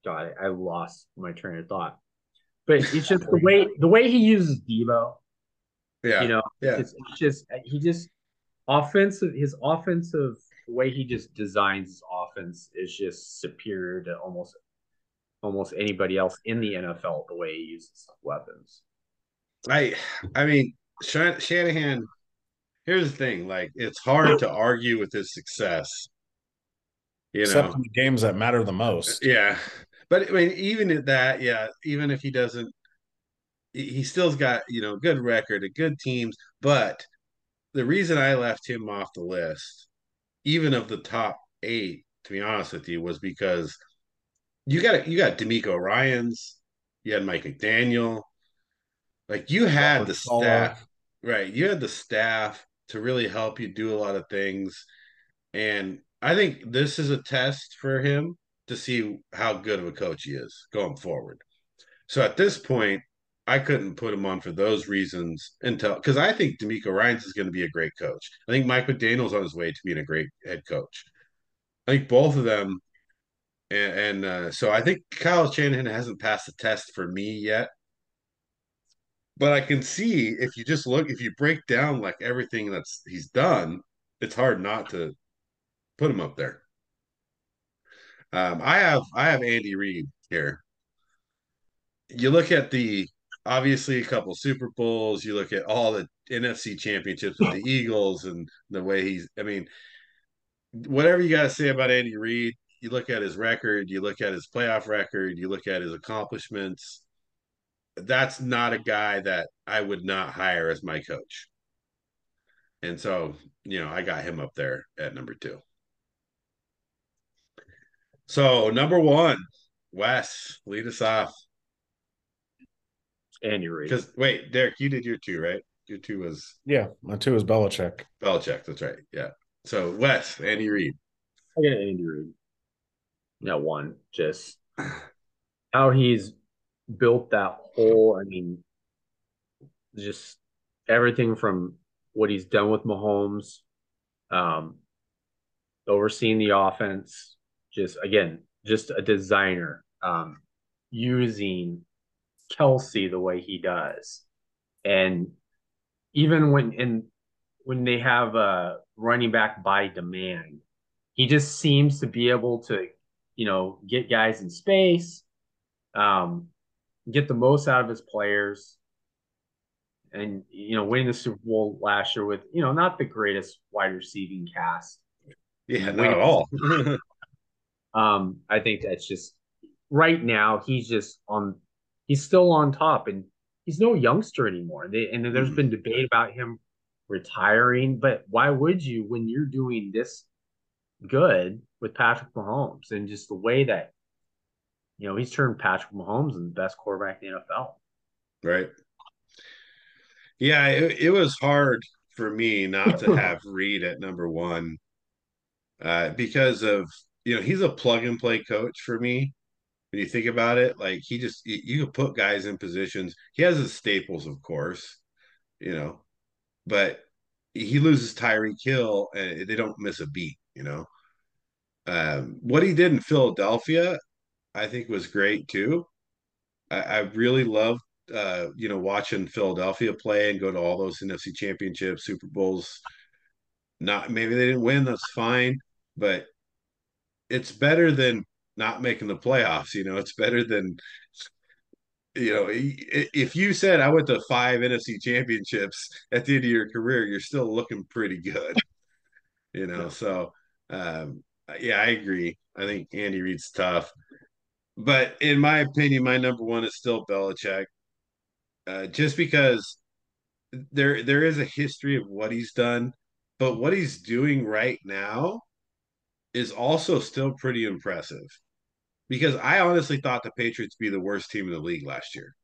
God, I lost my train of thought. But it's just the way the way he uses Deebo. Yeah, you know, yeah. It's, it's just he just. Offensive, his offensive way he just designs his offense is just superior to almost almost anybody else in the N F L. The way he uses weapons, I, I mean, Sh- Shanahan. Here's the thing: like, it's hard to argue with his success. You Except know, in the games that matter the most. Yeah, but I mean, even at that, yeah, even if he doesn't, he still's got, you know, good record, a good teams, but. The reason I left him off the list, even of the top eight, to be honest with you, was because you got you got DeMeco Ryans, you had Mike McDaniel, like you had the staff, right? You had the staff to really help you do a lot of things, and I think this is a test for him to see how good of a coach he is going forward. So at this point, I couldn't put him on for those reasons until because I think DeMeco Ryans is going to be a great coach. I think Mike McDaniel's on his way to being a great head coach. I think both of them, and, and uh, so I think Kyle Shanahan hasn't passed the test for me yet. But I can see if you just look, if you break down like everything that's he's done, it's hard not to put him up there. Um, I have I have Andy Reid here. You look at the. Obviously, a couple Super Bowls. You look at all the N F C championships with the Eagles and the way he's – I mean, whatever you got to say about Andy Reid, you look at his record, you look at his playoff record, you look at his accomplishments. that's not a guy that I would not hire as my coach. And so, you know, I got him up there at number two. So number one, Wes, lead us off. And you're right. Because wait, Derek, you did your two, right? Your two was yeah, my two was Belichick. Belichick, that's right. Yeah. So Wes, Andy Reid. I got Andy Reid. Not one, just how he's built that whole. I mean, just everything from what he's done with Mahomes, um, overseeing the offense. Just again, just a designer, um, using Kelsey the way he does, and even when in when they have a running back by demand, he just seems to be able to, you know, get guys in space, um, get the most out of his players, and, you know, winning the Super Bowl last year with, you know, not the greatest wide receiving cast. Yeah, not at all. um, I think that's just right now he's just on. He's still on top, and he's no youngster anymore. They, and there's mm-hmm. been debate about him retiring, but why would you when you're doing this good with Patrick Mahomes and just the way that, you know, he's turned Patrick Mahomes into the best quarterback in the N F L. Right. Yeah, it, it was hard for me not to have Reid at number one uh, because of, you know, he's a plug-and-play coach for me. When you think about it, like he just, you, you can put guys in positions. He has his staples, of course, you know, but he loses Tyreek Hill and they don't miss a beat, you know. Um, what he did in Philadelphia, I think, was great too. I, I really loved, uh, you know, watching Philadelphia play and go to all those N F C championships, Super Bowls. Not, maybe they didn't win, that's fine, but it's better than not making the playoffs. You know, it's better than, you know, if you said I went to five N F C championships at the end of your career, you're still looking pretty good, you know? Yeah. So, um, yeah, I agree. I think Andy Reid's tough, but in my opinion, my number one is still Belichick. Uh, just because there, there is a history of what he's done, but what he's doing right now is also still pretty impressive. Because I honestly thought the Patriots be the worst team in the league last year.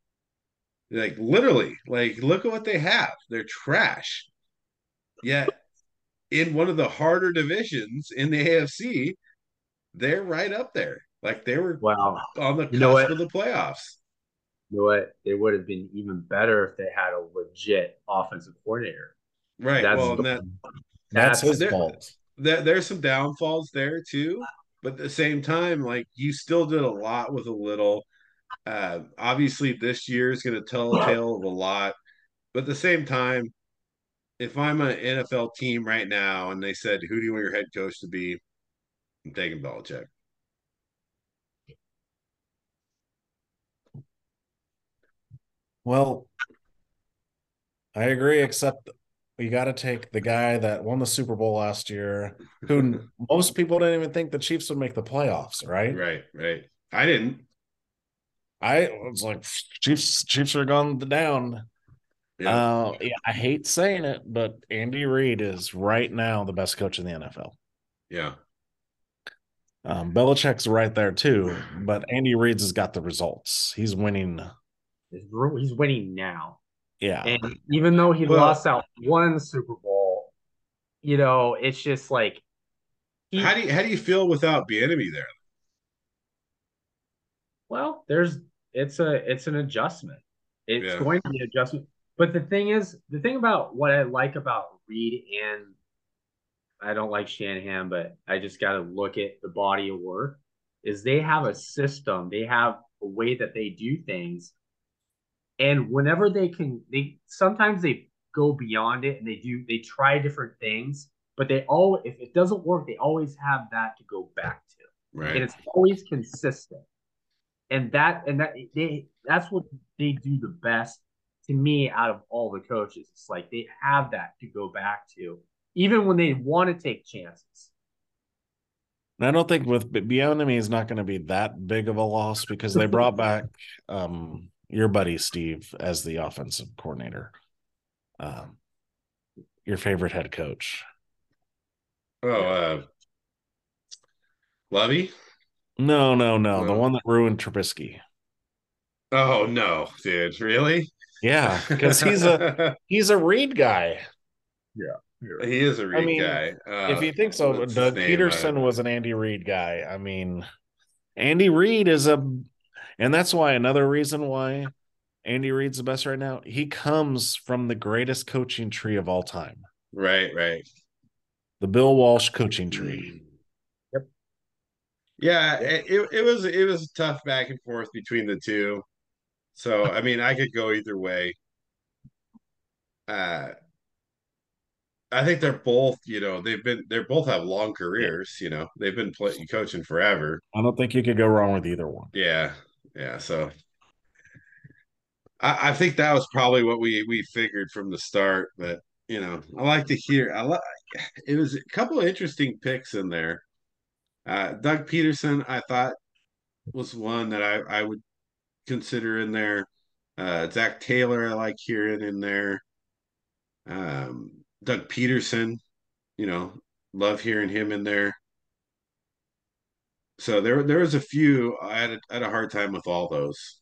Like, literally. Like, look at what they have. They're trash. Yet, in one of the harder divisions in the A F C, they're right up there. Like, they were wow. on the cusp you know of the playoffs. You know what? It would have been even better if they had a legit offensive coordinator. Right. That's well, the, that, that's, that's his fault. That there's some downfalls there too, but at the same time, like, you still did a lot with a little. Uh, obviously, this year is going to tell a tale of a lot, but at the same time, if I'm an N F L team right now and they said, "Who do you want your head coach to be?" I'm taking Belichick. Well, I agree, except you got to take the guy that won the Super Bowl last year, who most people didn't even think the Chiefs would make the playoffs, right? Right, right. I didn't. I was like, Chiefs, Chiefs are gone down. Yeah. Uh, yeah, I hate saying it, but Andy Reid is right now the best coach in the N F L. Yeah. Um, Belichick's right there too, but Andy Reid's has got the results. He's winning. He's winning now. Yeah. And even though he well, lost out one Super Bowl, you know, it's just like he, how do you how do you feel without Bieniemy there? Well, there's it's a it's an adjustment. It's yeah. going to be an adjustment. But the thing is, the thing about what I like about Reid, and I don't like Shanahan, but I just gotta look at the body of work, is they have a system, they have a way that they do things. And whenever they can, they sometimes they go beyond it and they do, they try different things, but they all, if it doesn't work, they always have that to go back to. Right. And it's always consistent. And that, and that, they, that's what they do the best to me out of all the coaches. It's like they have that to go back to, even when they want to take chances. And I don't think with Bieniemy is not going to be that big of a loss because they brought back, um, your buddy Steve as the offensive coordinator, um, your favorite head coach? Oh, uh, Lovey? No, no, no, no. The one that ruined Trubisky. Oh, no, dude. Really? Yeah, because he's a he's a Reid guy. Yeah. He is a Reid I mean, guy. Uh, if you think so, Doug Peterson was an Andy Reid guy. I mean, Andy Reid is a – and that's why another reason why Andy Reid's the best right now, he comes from the greatest coaching tree of all time. Right, right. The Bill Walsh coaching tree. Yep. Yeah, it, it was it was tough back and forth between the two. So, I mean, I could go either way. Uh I think they're both, you know, they've been, they both have long careers, you know, they've been playing, coaching forever. I don't think you could go wrong with either one. Yeah. Yeah. So I, I think that was probably what we, we figured from the start, but you know, I like to hear, I like, it was a couple of interesting picks in there. Uh, Doug Peterson, I thought was one that I, I would consider in there. Uh, Zach Taylor, I like hearing in there. Um, Doug Peterson, you know, love hearing him in there. So there, there was a few. I had a, I had a hard time with all those,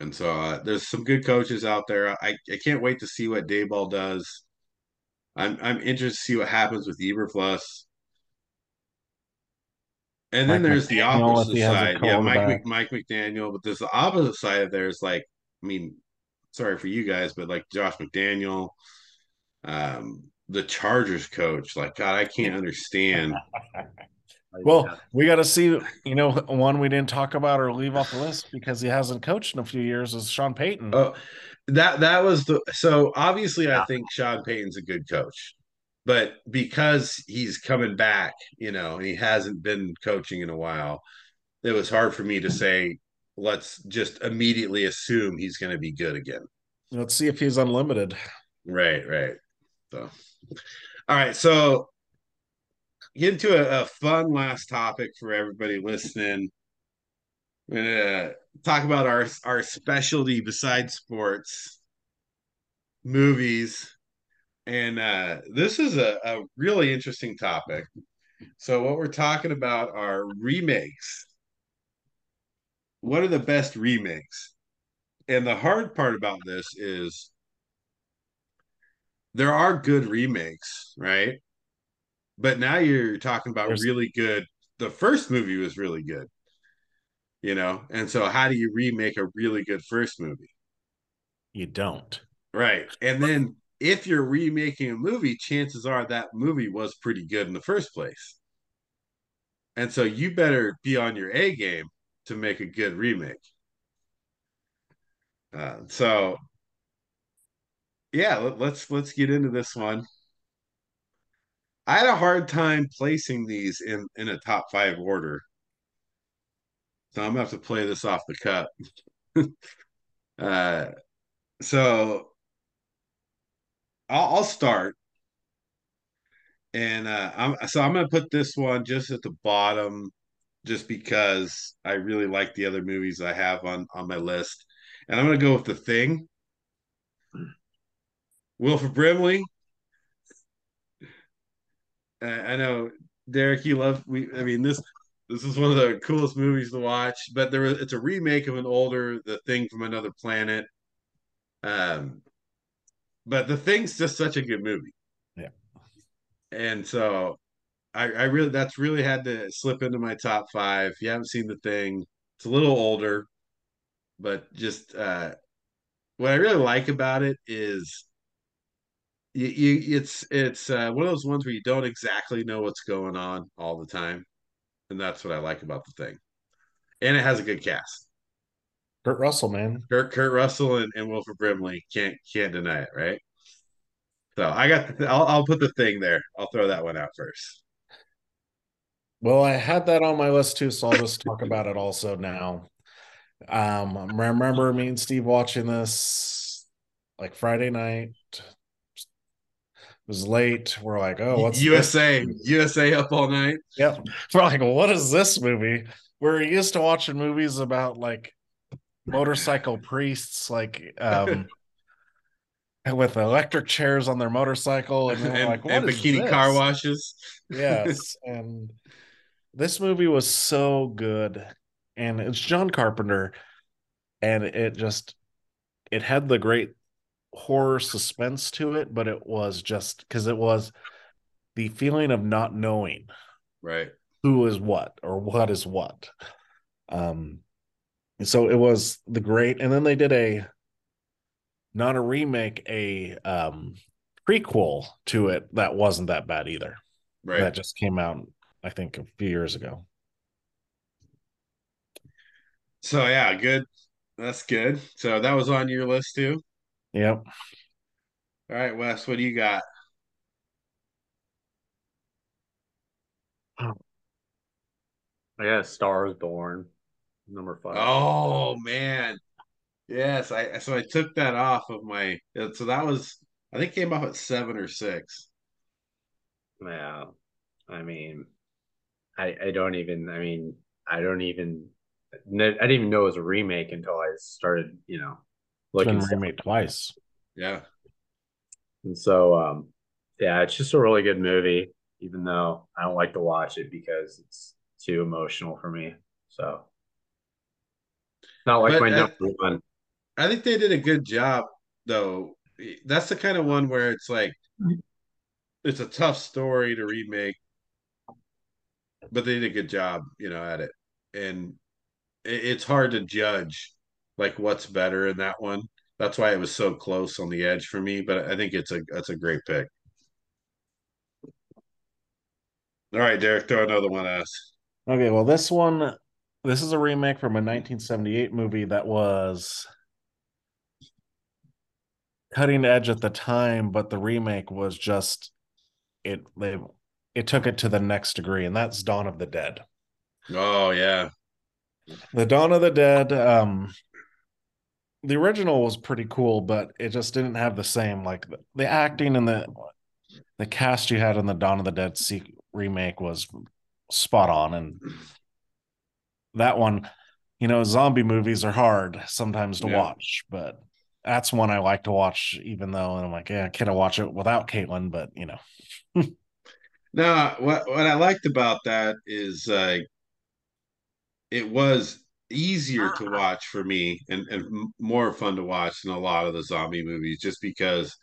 and so uh, there's some good coaches out there. I, I can't wait to see what Daboll does. I'm I'm interested to see what happens with Eberflus. And then Mike there's McDaniel, the opposite side. Yeah, Mike Mike McDaniel, but there's the opposite side of there is like, I mean, sorry for you guys, but like Josh McDaniel. Um, the Chargers coach, like, God, I can't understand. Well, we got to see, you know, one we didn't talk about or leave off the list because he hasn't coached in a few years is Sean Payton. Oh, that, that was the, so obviously yeah. I think Sean Payton's a good coach, but because he's coming back, you know, and he hasn't been coaching in a while, it was hard for me to say, let's just immediately assume he's going to be good again. Let's see if he's unlimited. Right, right. So, all right. So, get into a, a fun last topic for everybody listening. We're gonna talk about our our specialty besides sports, movies, and uh, this is a, a really interesting topic. So, what we're talking about are remakes. What are the best remakes? And the hard part about this is, there are good remakes, right? But now you're talking about There's... really good. The first movie was really good, you know? And so how do you remake a really good first movie? You don't. Right. And then if you're remaking a movie, chances are that movie was pretty good in the first place. And so you better be on your A game to make a good remake. Uh, so... Yeah, let's let's get into this one. I had a hard time placing these in, in a top five order. So I'm going to have to play this off the cup. uh, so I'll, I'll start. And uh, I'm, so I'm going to put this one just at the bottom just because I really like the other movies I have on, on my list. And I'm going to go with The Thing. Wilford Brimley. Uh, I know, Derek, you love. We, I mean this. This is one of the coolest movies to watch. But there, was, it's a remake of an older The Thing from Another Planet. Um, but The Thing's just such a good movie. Yeah. And so, I, I really that's really had to slip into my top five. If you haven't seen The Thing, it's a little older, but just uh, what I really like about it is. You, you, it's it's uh, one of those ones where you don't exactly know what's going on all the time, and that's what I like about The Thing. And it has a good cast. Kurt Russell, man. Kurt Kurt Russell and, and Wilford Brimley can't can't deny it, right? So I got. The, I'll I'll put The Thing there. I'll throw that one out first. Well, I had that on my list too, so I'll just talk about it also now. Um, I remember me and Steve watching this like Friday night. It was late. We're like, oh, what's U S A? U S A Up All Night. Yep. We're like, what is this movie? We're used to watching movies about like motorcycle priests, like um with electric chairs on their motorcycle, and, and like, what and is bikini this? Car washes. Yes, and this movie was so good, and it's John Carpenter, and it just it had the great horror suspense to it, but it was just because it was the feeling of not knowing, right, who is what or what is what. Um, so it was the great, and then they did a. Not a remake, a um, prequel to it that wasn't that bad either. Right. That just came out, I think, a few years ago. So, yeah, good. That's good. So that was on your list, too? Yep. All right, Wes, what do you got? I got A Star Is Born, number five. Oh, man. Yes, I so I took that off of my so that was I think it came off at seven or six. Yeah. I mean I I don't even I mean I don't even I didn't even know it was a remake until I started, you know, looking at it twice. Yeah. And so um yeah, it's just a really good movie, even though I don't like to watch it because it's too emotional for me. So not like but my I, number one. I think they did a good job, though. That's the kind of one where it's like, it's a tough story to remake, but they did a good job, you know, at it. And it's hard to judge, like, what's better in that one. That's why it was so close on the edge for me, but I think it's a that's a great pick. All right, Derek, throw another one at us. Okay, well, this one, this is a remake from a nineteen seventy-eight movie that was cutting edge at the time, but the remake was just it they it took it to the next degree, and that's Dawn of the Dead. Oh yeah. The Dawn of the Dead, um the original was pretty cool, but it just didn't have the same, like the, the acting and the the cast you had in the Dawn of the Dead remake was spot on. And that one, you know, zombie movies are hard sometimes to yeah. watch, but that's one I like to watch, even though I'm like, yeah, I can't watch it without Caitlin, but, you know. No, what, what I liked about that is uh, it was easier to watch for me and, and more fun to watch than a lot of the zombie movies, just because,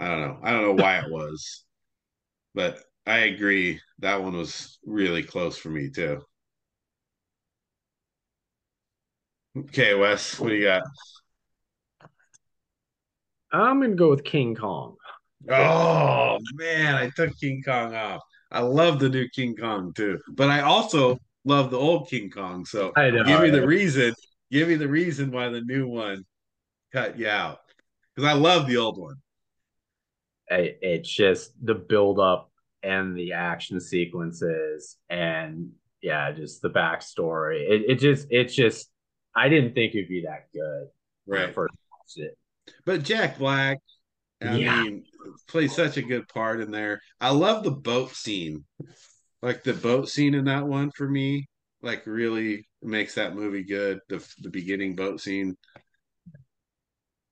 I don't know. I don't know why it was, but I agree. That one was really close for me, too. Okay, Wes, what do you got? I'm going to go with King Kong. Oh, man, I took King Kong off. I love the new King Kong, too. But I also love the old King Kong. So I know, give me the reason. Give me the reason why the new one cut you out. Because I love the old one. It, it's just the build-up and the action sequences and, yeah, just the backstory. It, it just, it's just... I didn't think it'd be that good when right. I first watched it. But Jack Black, I yeah. mean, plays such a good part in there. I love the boat scene. Like the boat scene in that one for me, like really makes that movie good. The the beginning boat scene.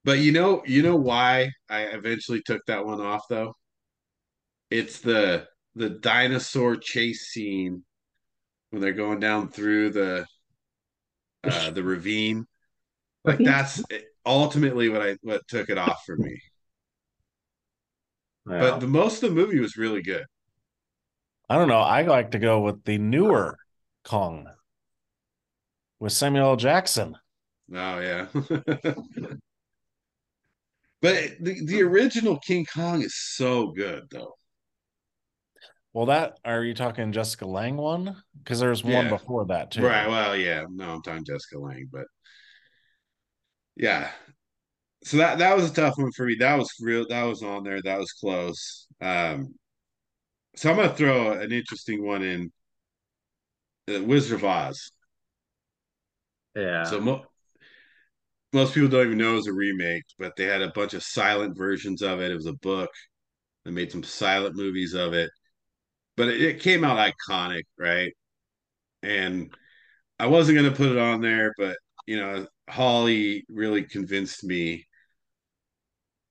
But you know, you know why I eventually took that one off though? It's the the dinosaur chase scene when they're going down through the Uh, the ravine, like that's ultimately what I what took it off for me. Wow. But the most of the movie was really good. I don't know. I like to go with the newer Kong with Samuel L. Jackson. Oh yeah, but the the original King Kong is so good though. Well, that, are you talking Jessica Lange one? Because there's one yeah. before that, too. Right, well, yeah. No, I'm talking Jessica Lange, but yeah. So that, that was a tough one for me. That was real. That was on there. That was close. Um, so I'm going to throw an interesting one in. The Wizard of Oz. Yeah. So mo- most people don't even know it was a remake, but they had a bunch of silent versions of it. It was a book. They made some silent movies of it. But it came out iconic, right? And I wasn't going to put it on there, but you know, Holly really convinced me,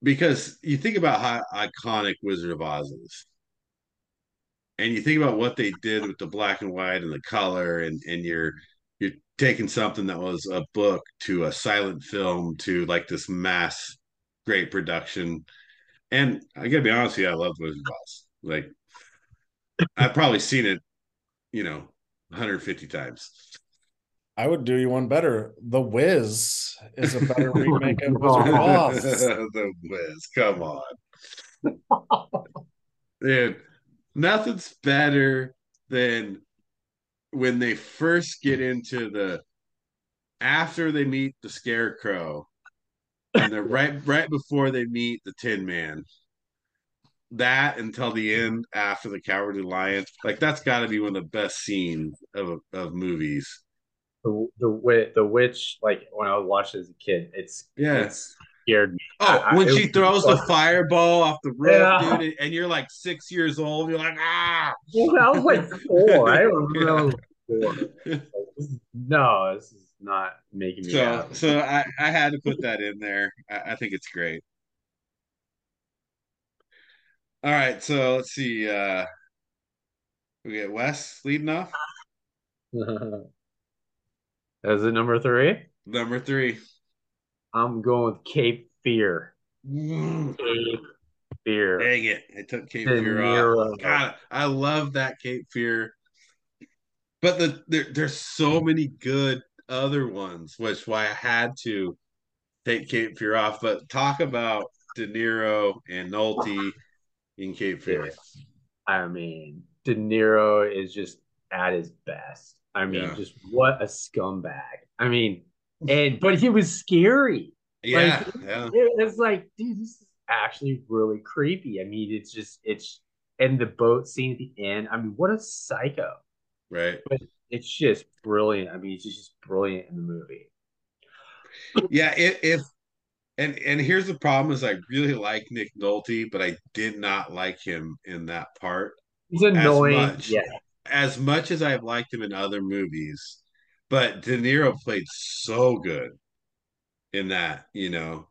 because you think about how iconic Wizard of Oz is. And you think about what they did with the black and white and the color, and, and you're you're taking something that was a book to a silent film to like this mass great production. And I gotta be honest with you, I loved Wizard of Oz. Like, I've probably seen it, you know, one hundred fifty times. I would do you one better. The Wiz is a better remake of Wizard of Oz. The Wiz, come on. Dude, nothing's better than when they first get into the, after they meet the Scarecrow, and they're right right before they meet the Tin Man. That until the end after the Cowardly Lion, like, that's got to be one of the best scenes of of movies. The the, the witch, like, when I watched it as a kid, it's yeah, it's scared me. Oh, I, when I, she throws the fireball off the roof, yeah. dude, and you're like six years old, and you're like, ah. Well, I was like four. I remember four. Like, no, this is not making me. So happy. so I, I had to put that in there. I, I think it's great. All right, so let's see. Uh, we get Wes leading off. Is it number three? Number three. I'm going with Cape Fear. Mm. Cape Fear. Dang it. I took Cape De Fear off. God, I love that Cape Fear. But the, there, there's so many good other ones, which why I had to take Cape Fear off. But talk about De Niro and Nolte in Cape Fear. I mean, De Niro is just at his best. I mean, yeah. just what a scumbag. I mean, and but he was scary. Yeah, like, yeah. It was like, dude, this is actually really creepy. I mean, it's just it's and the boat scene at the end. I mean, what a psycho, right? But it's just brilliant. I mean, it's just brilliant in the movie. Yeah, if. if... And and here's the problem is I really like Nick Nolte, but I did not like him in that part. He's annoying. As much, yeah. As much as I've liked him in other movies, but De Niro played so good in that, you know.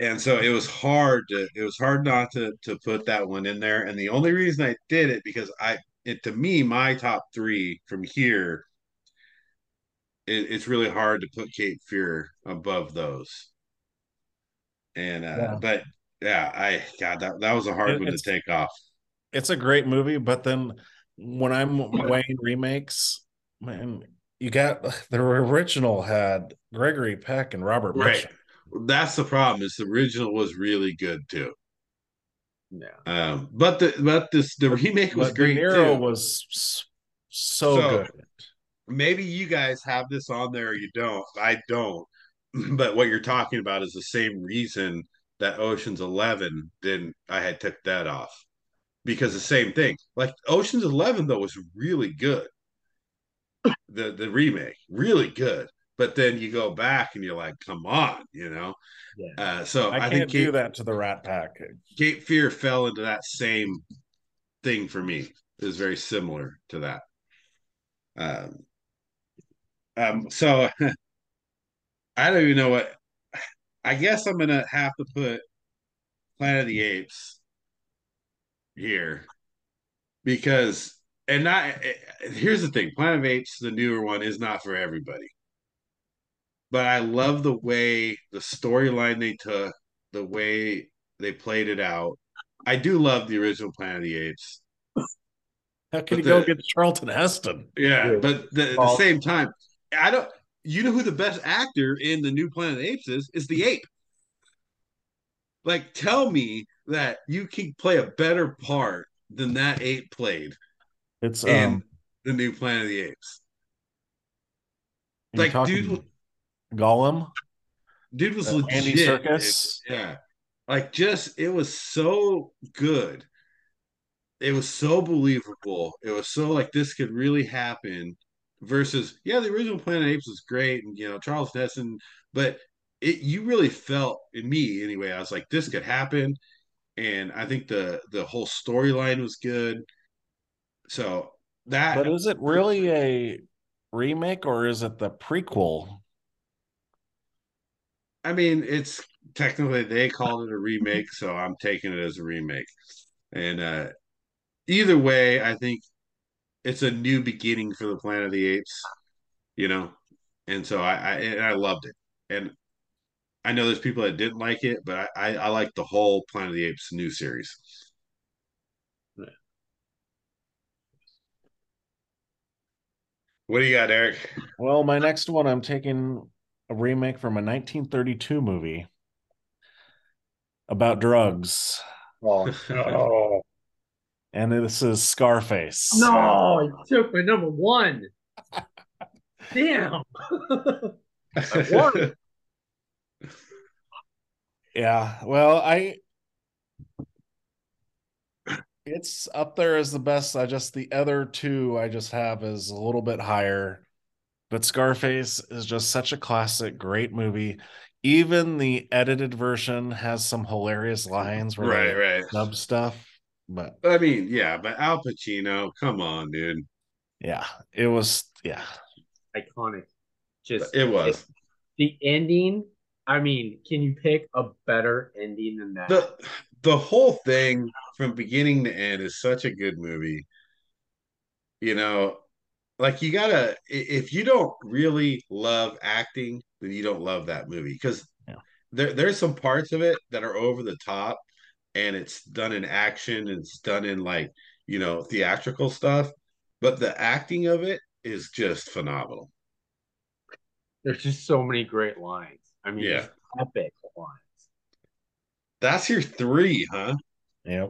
And so it was hard to it was hard not to to put that one in there. And the only reason I did it because I it to me, my top three from here, it, it's really hard to put Cape Fear above those. And uh, yeah. but yeah, I God that, that was a hard it, one to take off. It's a great movie, but then when I'm weighing remakes, man, you got the original had Gregory Peck and Robert right. Mitchum. That's the problem. Is the original was really good too. Yeah. Um. But the but this the remake was but great. De Niro too. was so, so good. Maybe you guys have this on there. Or you don't. I don't. But what you're talking about is the same reason that Ocean's Eleven, then I had took that off. Because the same thing. Like, Ocean's Eleven, though, was really good. The the remake, really good. But then you go back and you're like, come on, you know? Yeah. Uh, so I, I can't think Cape, do that to the Rat Pack. Cape Fear fell into that same thing for me. It was very similar to that. Um, um So... I don't even know what. I guess I'm gonna have to put Planet of the Apes here because, and not here's the thing: Planet of the Apes, the newer one, is not for everybody. But I love the way the storyline they took, the way they played it out. I do love the original Planet of the Apes. How can you the, go get Charlton Heston? Yeah, yeah. but the, at the same time, I don't. You know who the best actor in the new Planet of the Apes is? Is the ape. Like, tell me that you can play a better part than that ape played it's, in um, the new Planet of the Apes. Like, dude. Gollum? Dude was uh, legit. Andy Serkis? Yeah. Like, just, it was so good. It was so believable. It was so, like, this could really happen. Versus, yeah, the original Planet of the Apes was great, and you know Charles Nesson, but it you really felt in me anyway. I was like, this could happen, and I think the the whole storyline was good. So that, but is it really a remake or is it the prequel? I mean, it's technically they called it a remake, so I'm taking it as a remake. And uh, either way, I think it's a new beginning for the Planet of the Apes, you know. And so I, I and I loved it. And I know there's people that didn't like it, but I, I, I like the whole Planet of the Apes new series. Yeah. What do you got, Eric? Well, my next one, I'm taking a remake from a nineteen thirty-two movie about drugs. Oh, no. And this is Scarface. No, it took my number one. Damn. One. Yeah, well, I it's up there as the best. I just the other two I just have is a little bit higher. But Scarface is just such a classic, great movie. Even the edited version has some hilarious lines where right, they right. dub stuff. But I mean, yeah, but Al Pacino, come on, dude. Yeah, it was yeah. Iconic. Just it was. Just the ending. I mean, can you pick a better ending than that? The the whole thing from beginning to end is such a good movie. You know, like you gotta, if you don't really love acting, then you don't love that movie. Because yeah. there, there's some parts of it that are over the top and it's done in action and it's done in like, you know, theatrical stuff. But the acting of it is just phenomenal. There's just so many great lines. I mean, yeah. epic lines. That's your three, huh? Yeah.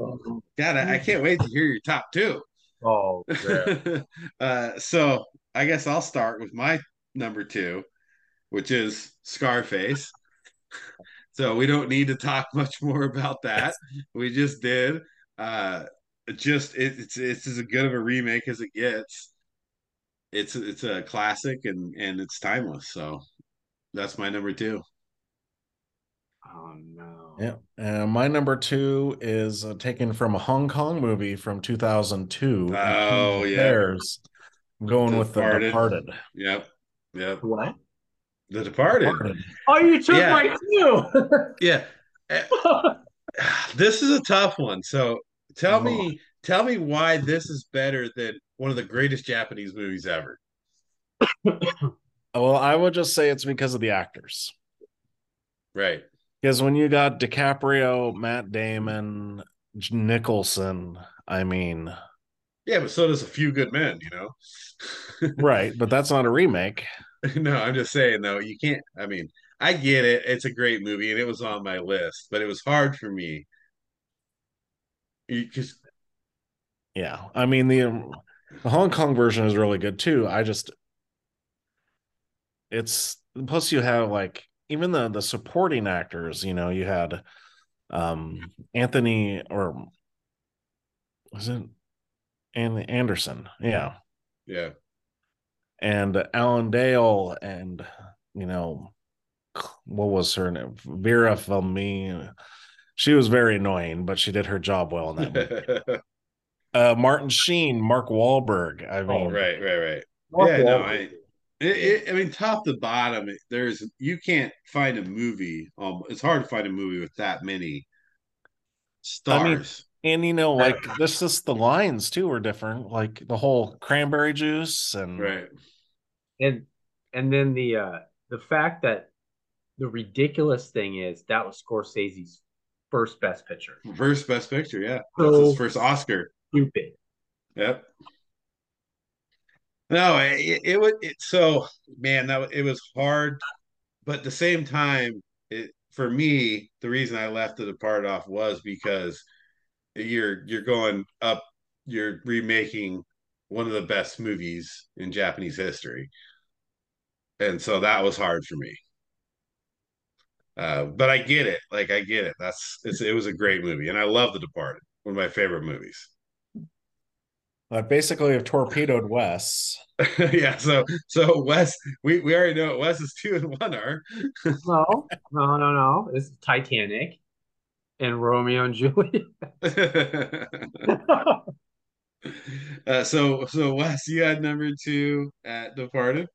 God, I, I can't wait to hear your top two. Oh, uh, so I guess I'll start with my number two, which is Scarface. So we don't need to talk much more about that. We just did. Uh, just it, it's it's as good of a remake as it gets. It's it's a classic and and it's timeless. So. That's my number two. Oh, no. Yeah. And my number two is uh, taken from a Hong Kong movie from two thousand two. Oh, yeah. Bears. I'm going the with Departed. The Departed. Yep. Yep. What? The Departed. Departed. Oh, you took yeah. my two. yeah. This is a tough one. So tell oh. me, tell me why this is better than one of the greatest Japanese movies ever. Well, I would just say it's because of the actors. Right. Because when you got DiCaprio, Matt Damon, Nicholson, I mean. Yeah, but so does A Few Good Men, you know? Right, but that's not a remake. No, I'm just saying, though, you can't. I mean, I get it. It's a great movie, and it was on my list, but it was hard for me. You just. Yeah, I mean, the, the Hong Kong version is really good, too. I just. It's plus you have like even the the supporting actors, you know, you had um Anthony or was it and Anderson, yeah, yeah, and Alan Dale and you know what was her name, Vera Farmiga. She was very annoying, but she did her job well in that movie. uh, Martin Sheen, Mark Wahlberg. I mean, oh, right, right, right. Mark yeah, Wahlberg. no, I. It, it, I mean, top to bottom, there's you can't find a movie. Um, it's hard to find a movie with that many stars. I mean, and you know, like this is the lines too are different. Like the whole cranberry juice and right, and and then the uh, the fact that the ridiculous thing is that was Scorsese's first Best Picture. First Best Picture, yeah. So that's his first Oscar. Stupid. Yep. No, it, it would. It, so, man, that it was hard, but at the same time, it, for me, the reason I left The Departed off was because you're you're going up, you're remaking one of the best movies in Japanese history, and so that was hard for me. Uh, but I get it, like I get it. That's it's, it was a great movie, and I love The Departed, one of my favorite movies. I basically have torpedoed Wes. yeah, so so Wes, we, we already know it. Wes is two and one are. no, no, no, no. It's Titanic and Romeo and Juliet. Uh, so, so Wes, you had number two at Departed?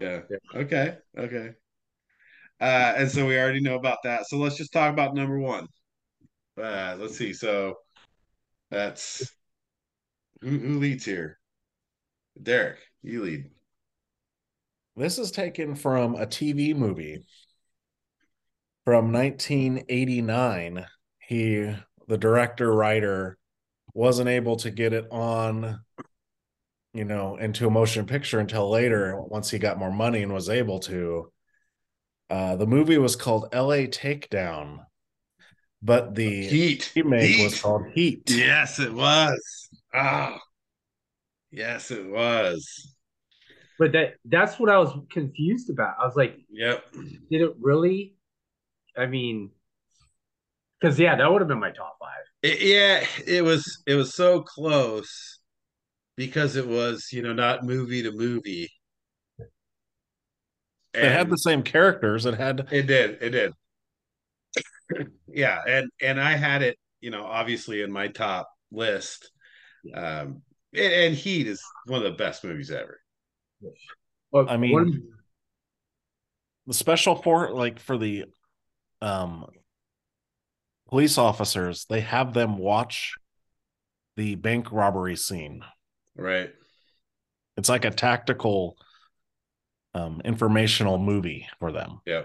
Yeah. Yeah. Okay. Okay. Uh, and so we already know about that. So let's just talk about number one. Uh, let's see. So that's who, who leads here? Derek, you lead. This is taken from a T V movie from nineteen eighty-nine. He, the director, writer, wasn't able to get it on, you know, into a motion picture until later, once he got more money and was able to. Uh, the movie was called L A Takedown, but the Heat. remake Heat. was called Heat. Yes, it was. Ah, yes, it was. But that that's what I was confused about. I was like, yep. Did it really? I mean, because, yeah, that would have been my top five. It, yeah, it was it was so close because it was, you know, not movie to movie. And it had the same characters. It had. It did. It did. Yeah, and and I had it, you know, obviously in my top list. Um, and, and Heat is one of the best movies ever. Well, I mean, one... the special for like for the um, police officers, they have them watch the bank robbery scene. Right. It's like a tactical. Um, informational movie for them. Yeah,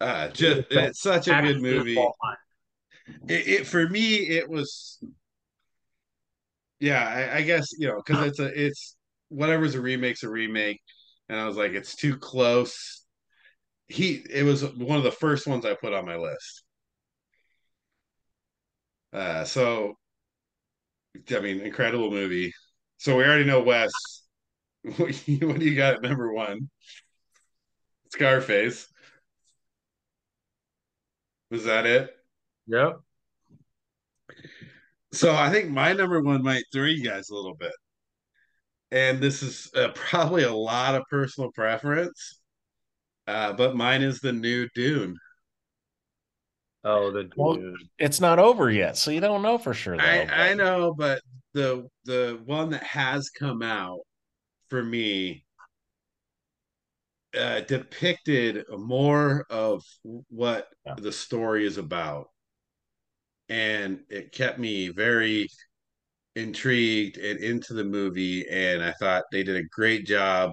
uh, just it's such a good movie. It, it for me, it was. Yeah, I, I guess you know because it's a it's whatever's a remake's a remake, and I was like, it's too close. He it was one of the first ones I put on my list. Uh, so, I mean, incredible movie. So we already know Wes. What do you got at number one? Scarface. Was that it? Yep. So I think my number one might throw you guys a little bit. And this is uh, probably a lot of personal preference. Uh, but mine is the new Dune. Oh, the Dune. Well, it's not over yet, so you don't know for sure. Though, I, but... I know, but the the one that has come out for me, uh, depicted more of what yeah. the story is about. And it kept me very intrigued and into the movie. And I thought they did a great job,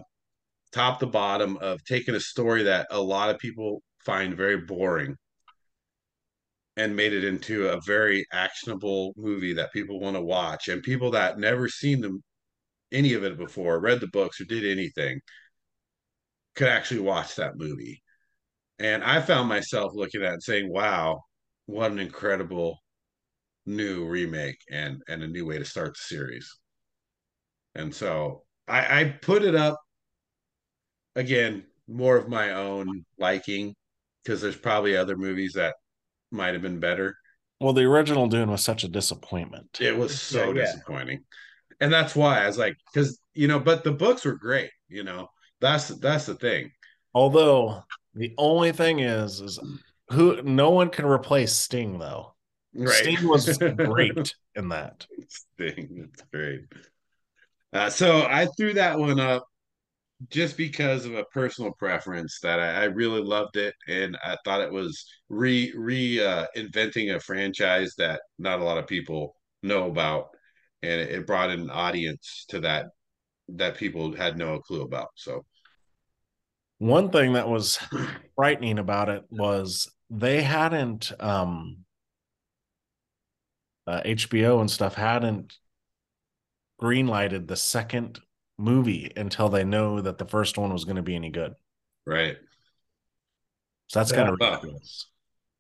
top to bottom, of taking a story that a lot of people find very boring and made it into a very actionable movie that people want to watch. And people that never seen them, any of it before, read the books or did anything, could actually watch that movie. And I found myself looking at it and saying, wow, what an incredible new remake and, and a new way to start the series. And so I, I put it up, again, more of my own liking, because there's probably other movies that might have been better. Well, the original Dune was such a disappointment. It was so yeah, yeah. disappointing. And that's why I was like, because, you know, but the books were great, you know, that's, that's the thing. Although the only thing is, is who, no one can replace Sting though. Right. Sting was great in that. Sting, that's great. Uh, so I threw that one up just because of a personal preference that I, I really loved it. And I thought it was re re uh, inventing a franchise that not a lot of people know about. And it brought an audience to that that people had no clue about. So one thing that was frightening about it was they hadn't, um, uh, H B O and stuff hadn't greenlighted the second movie until they know that the first one was going to be any good. Right. So that's yeah, kind of ridiculous.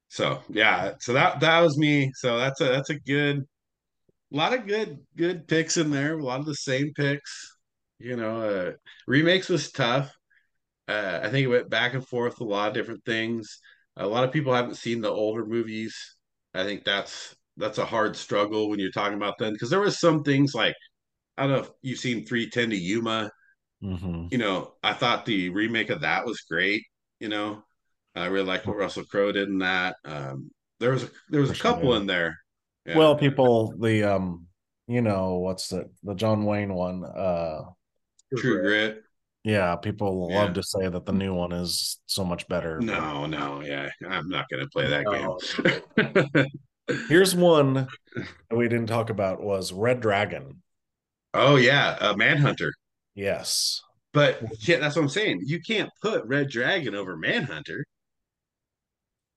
So, yeah. So that, that was me. So that's a, that's a good, A lot of good, good picks in there. A lot of the same picks, you know. Uh, remakes was tough. Uh, I think it went back and forth a lot of different things. A lot of people haven't seen the older movies. I think that's that's a hard struggle when you're talking about them, because there was some things like, I don't know if you've seen three ten to Yuma. Mm-hmm. You know, I thought the remake of that was great. You know, I really liked what Russell Crowe did in that. Um, there was a, there was a couple in there. Yeah. Well, people, the um, you know, what's the the John Wayne one? Uh, True Grit. Yeah, people yeah. love to say that the new one is so much better. No, no, yeah, I'm not going to play that no. game. Here's one that we didn't talk about was Red Dragon. Oh, yeah, uh, Manhunter. Yes. But yeah, that's what I'm saying. You can't put Red Dragon over Manhunter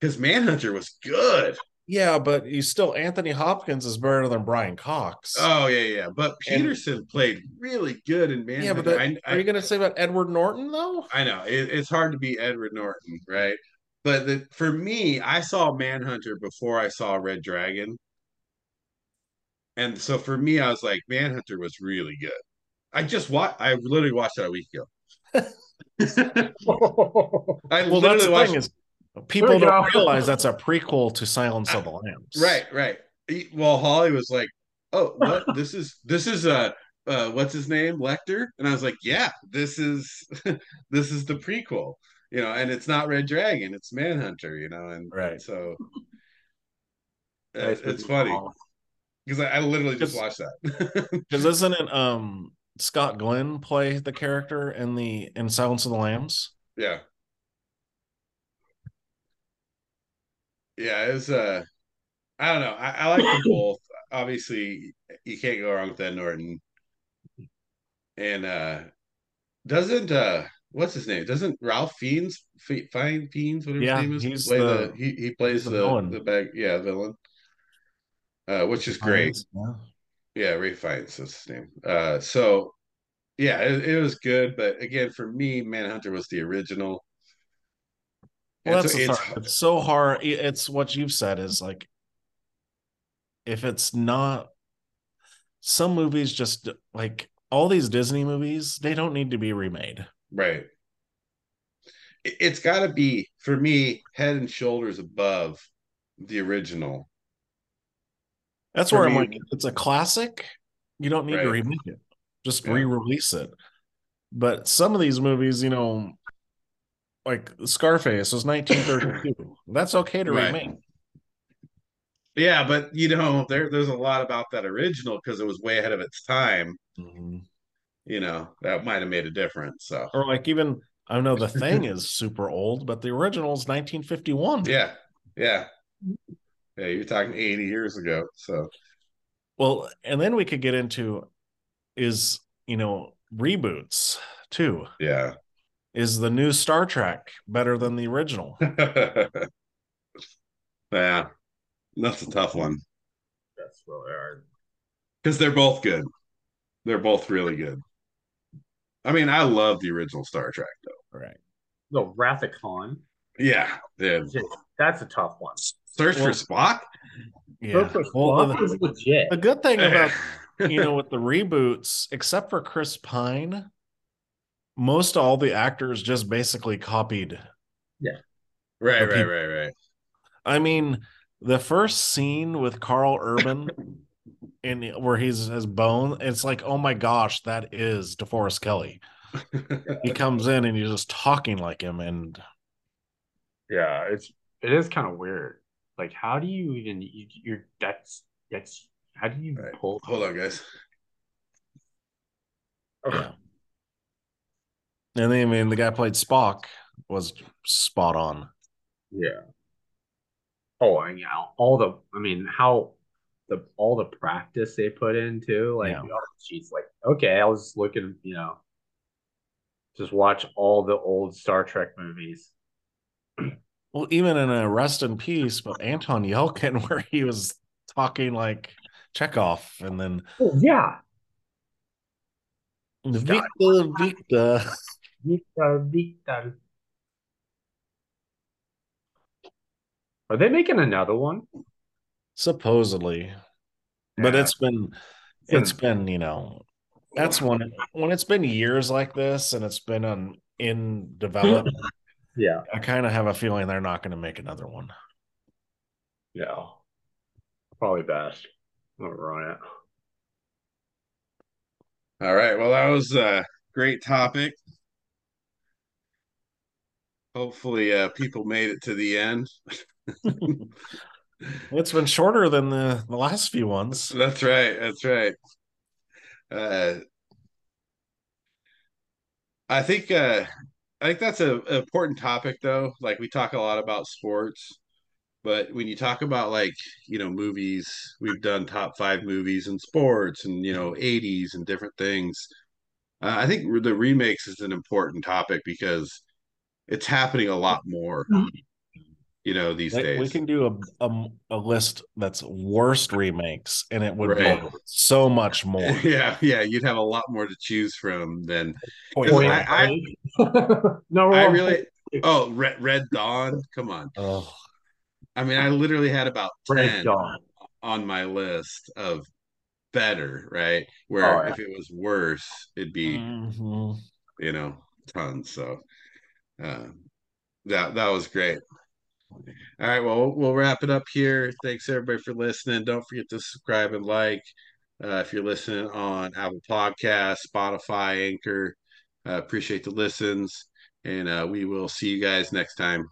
because Manhunter was good. Yeah, but you still, Anthony Hopkins is better than Brian Cox. Oh, yeah, yeah. But Peterson and, played really good in Manhunter. Yeah, but that, I, I, are you going to say about Edward Norton, though? I know. It, it's hard to be Edward Norton, right? But the, for me, I saw Manhunter before I saw Red Dragon. And so for me, I was like, Manhunter was really good. I just watched. I literally watched that a week ago. I well, that's the watched... thing is, people don't go. realize that's a prequel to Silence I, of the Lambs. Right, right. Well, Holly was like, "Oh, what? this is this is a uh, uh, what's his name, Lecter?" And I was like, "Yeah, this is this is the prequel, you know." And it's not Red Dragon; it's Manhunter, you know. And right, so uh, it's funny because I, I literally just watched that. Because isn't it um. Scott Glenn play the character in the in Silence of the Lambs? Yeah. Yeah, it was uh I don't know. I, I like them both. Obviously, you can't go wrong with Ed Norton. And uh doesn't uh what's his name? Doesn't Ralph Fiennes F- Fine Fiennes, whatever yeah, his name is, play the, the he he plays the the, the bag yeah, villain. Uh which is great. Fiennes, yeah. Yeah, Ray Fiennes, that's his name. Uh, so, yeah, it, it was good. But, again, for me, Manhunter was the original. Well, and that's so it's, it's so hard. It's what you've said is, like, if it's not – some movies just – like, all these Disney movies, they don't need to be remade. Right. It's got to be, for me, head and shoulders above the original. That's where I mean, I'm like, it's a classic. You don't need right. to remake it. Just yeah. re-release it. But some of these movies, you know, like Scarface was nineteen thirty-two. That's okay to right. remake. Yeah, but, you know, there, there's a lot about that original because it was way ahead of its time. Mm-hmm. You know, that might have made a difference. So. Or like even, I know The Thing is super old, but the original is nineteen fifty-one. Yeah, yeah. Yeah, you're talking eighty years ago. So, well, and then we could get into is, you know, reboots too. Yeah. Is the new Star Trek better than the original? Yeah. That's a tough one. That's really hard. Because they're both good. They're both really good. I mean, I love the original Star Trek, though. Right. The Wrath of Khan. Yeah. yeah. That's a tough one. Search well, for Spock? Yeah. For well, Spock the, legit. the good thing about, you know, with the reboots, except for Chris Pine, most all the actors just basically copied. Yeah. Right, right, people. right, right. I mean, the first scene with Carl Urban in where he's his bone, it's like, oh my gosh, that is DeForest Kelley. He comes in and he's just talking like him. And yeah, it's it is kind of weird. Like, how do you even? You, you're that's that's. How do you right. pull? Hold on, guys. Okay. Yeah. And then, I mean, the guy played Spock was spot on. Yeah. Oh, I mean, all the. I mean, how the all the practice they put in too. Like, yeah. she's like, okay, I was just looking, you know, just watch all the old Star Trek movies. Well, even in a rest in peace, but Anton Yelchin, where he was talking like Chekhov, and then oh, yeah, Victor, Victor, Victor, Victor. Are they making another one? Supposedly, yeah. But it's been, it's been, you know, that's when when it's been years like this, and it's been on in development. Yeah, I kind of have a feeling they're not going to make another one. Yeah, probably best. All right. All right. Well, that was a great topic. Hopefully, uh, people made it to the end. It's been shorter than the, the last few ones. That's right. That's right. Uh, I think uh, I think that's a, an important topic, though. Like, we talk a lot about sports, but when you talk about, like, you know, movies, we've done top five movies in sports and, you know, eighties and different things. Uh, I think the remakes is an important topic because it's happening a lot more, you know, these like, days. We can do a, a a list that's worst remakes, and it would right. be so much more. Yeah, yeah, you'd have a lot more to choose from than. Wait, wait, I, I, no, I really. Oh, Red, Red Dawn. Come on. Oh. I mean, I literally had about ten on my list of better, right? Where oh, yeah. if it was worse, it'd be, mm-hmm. you know, tons. So uh, that that was great. All right, well, we'll wrap it up here. Thanks, everybody, for listening. Don't forget to subscribe and like. Uh, if you're listening on Apple Podcasts, Spotify, Anchor, uh, appreciate the listens. And uh, we will see you guys next time.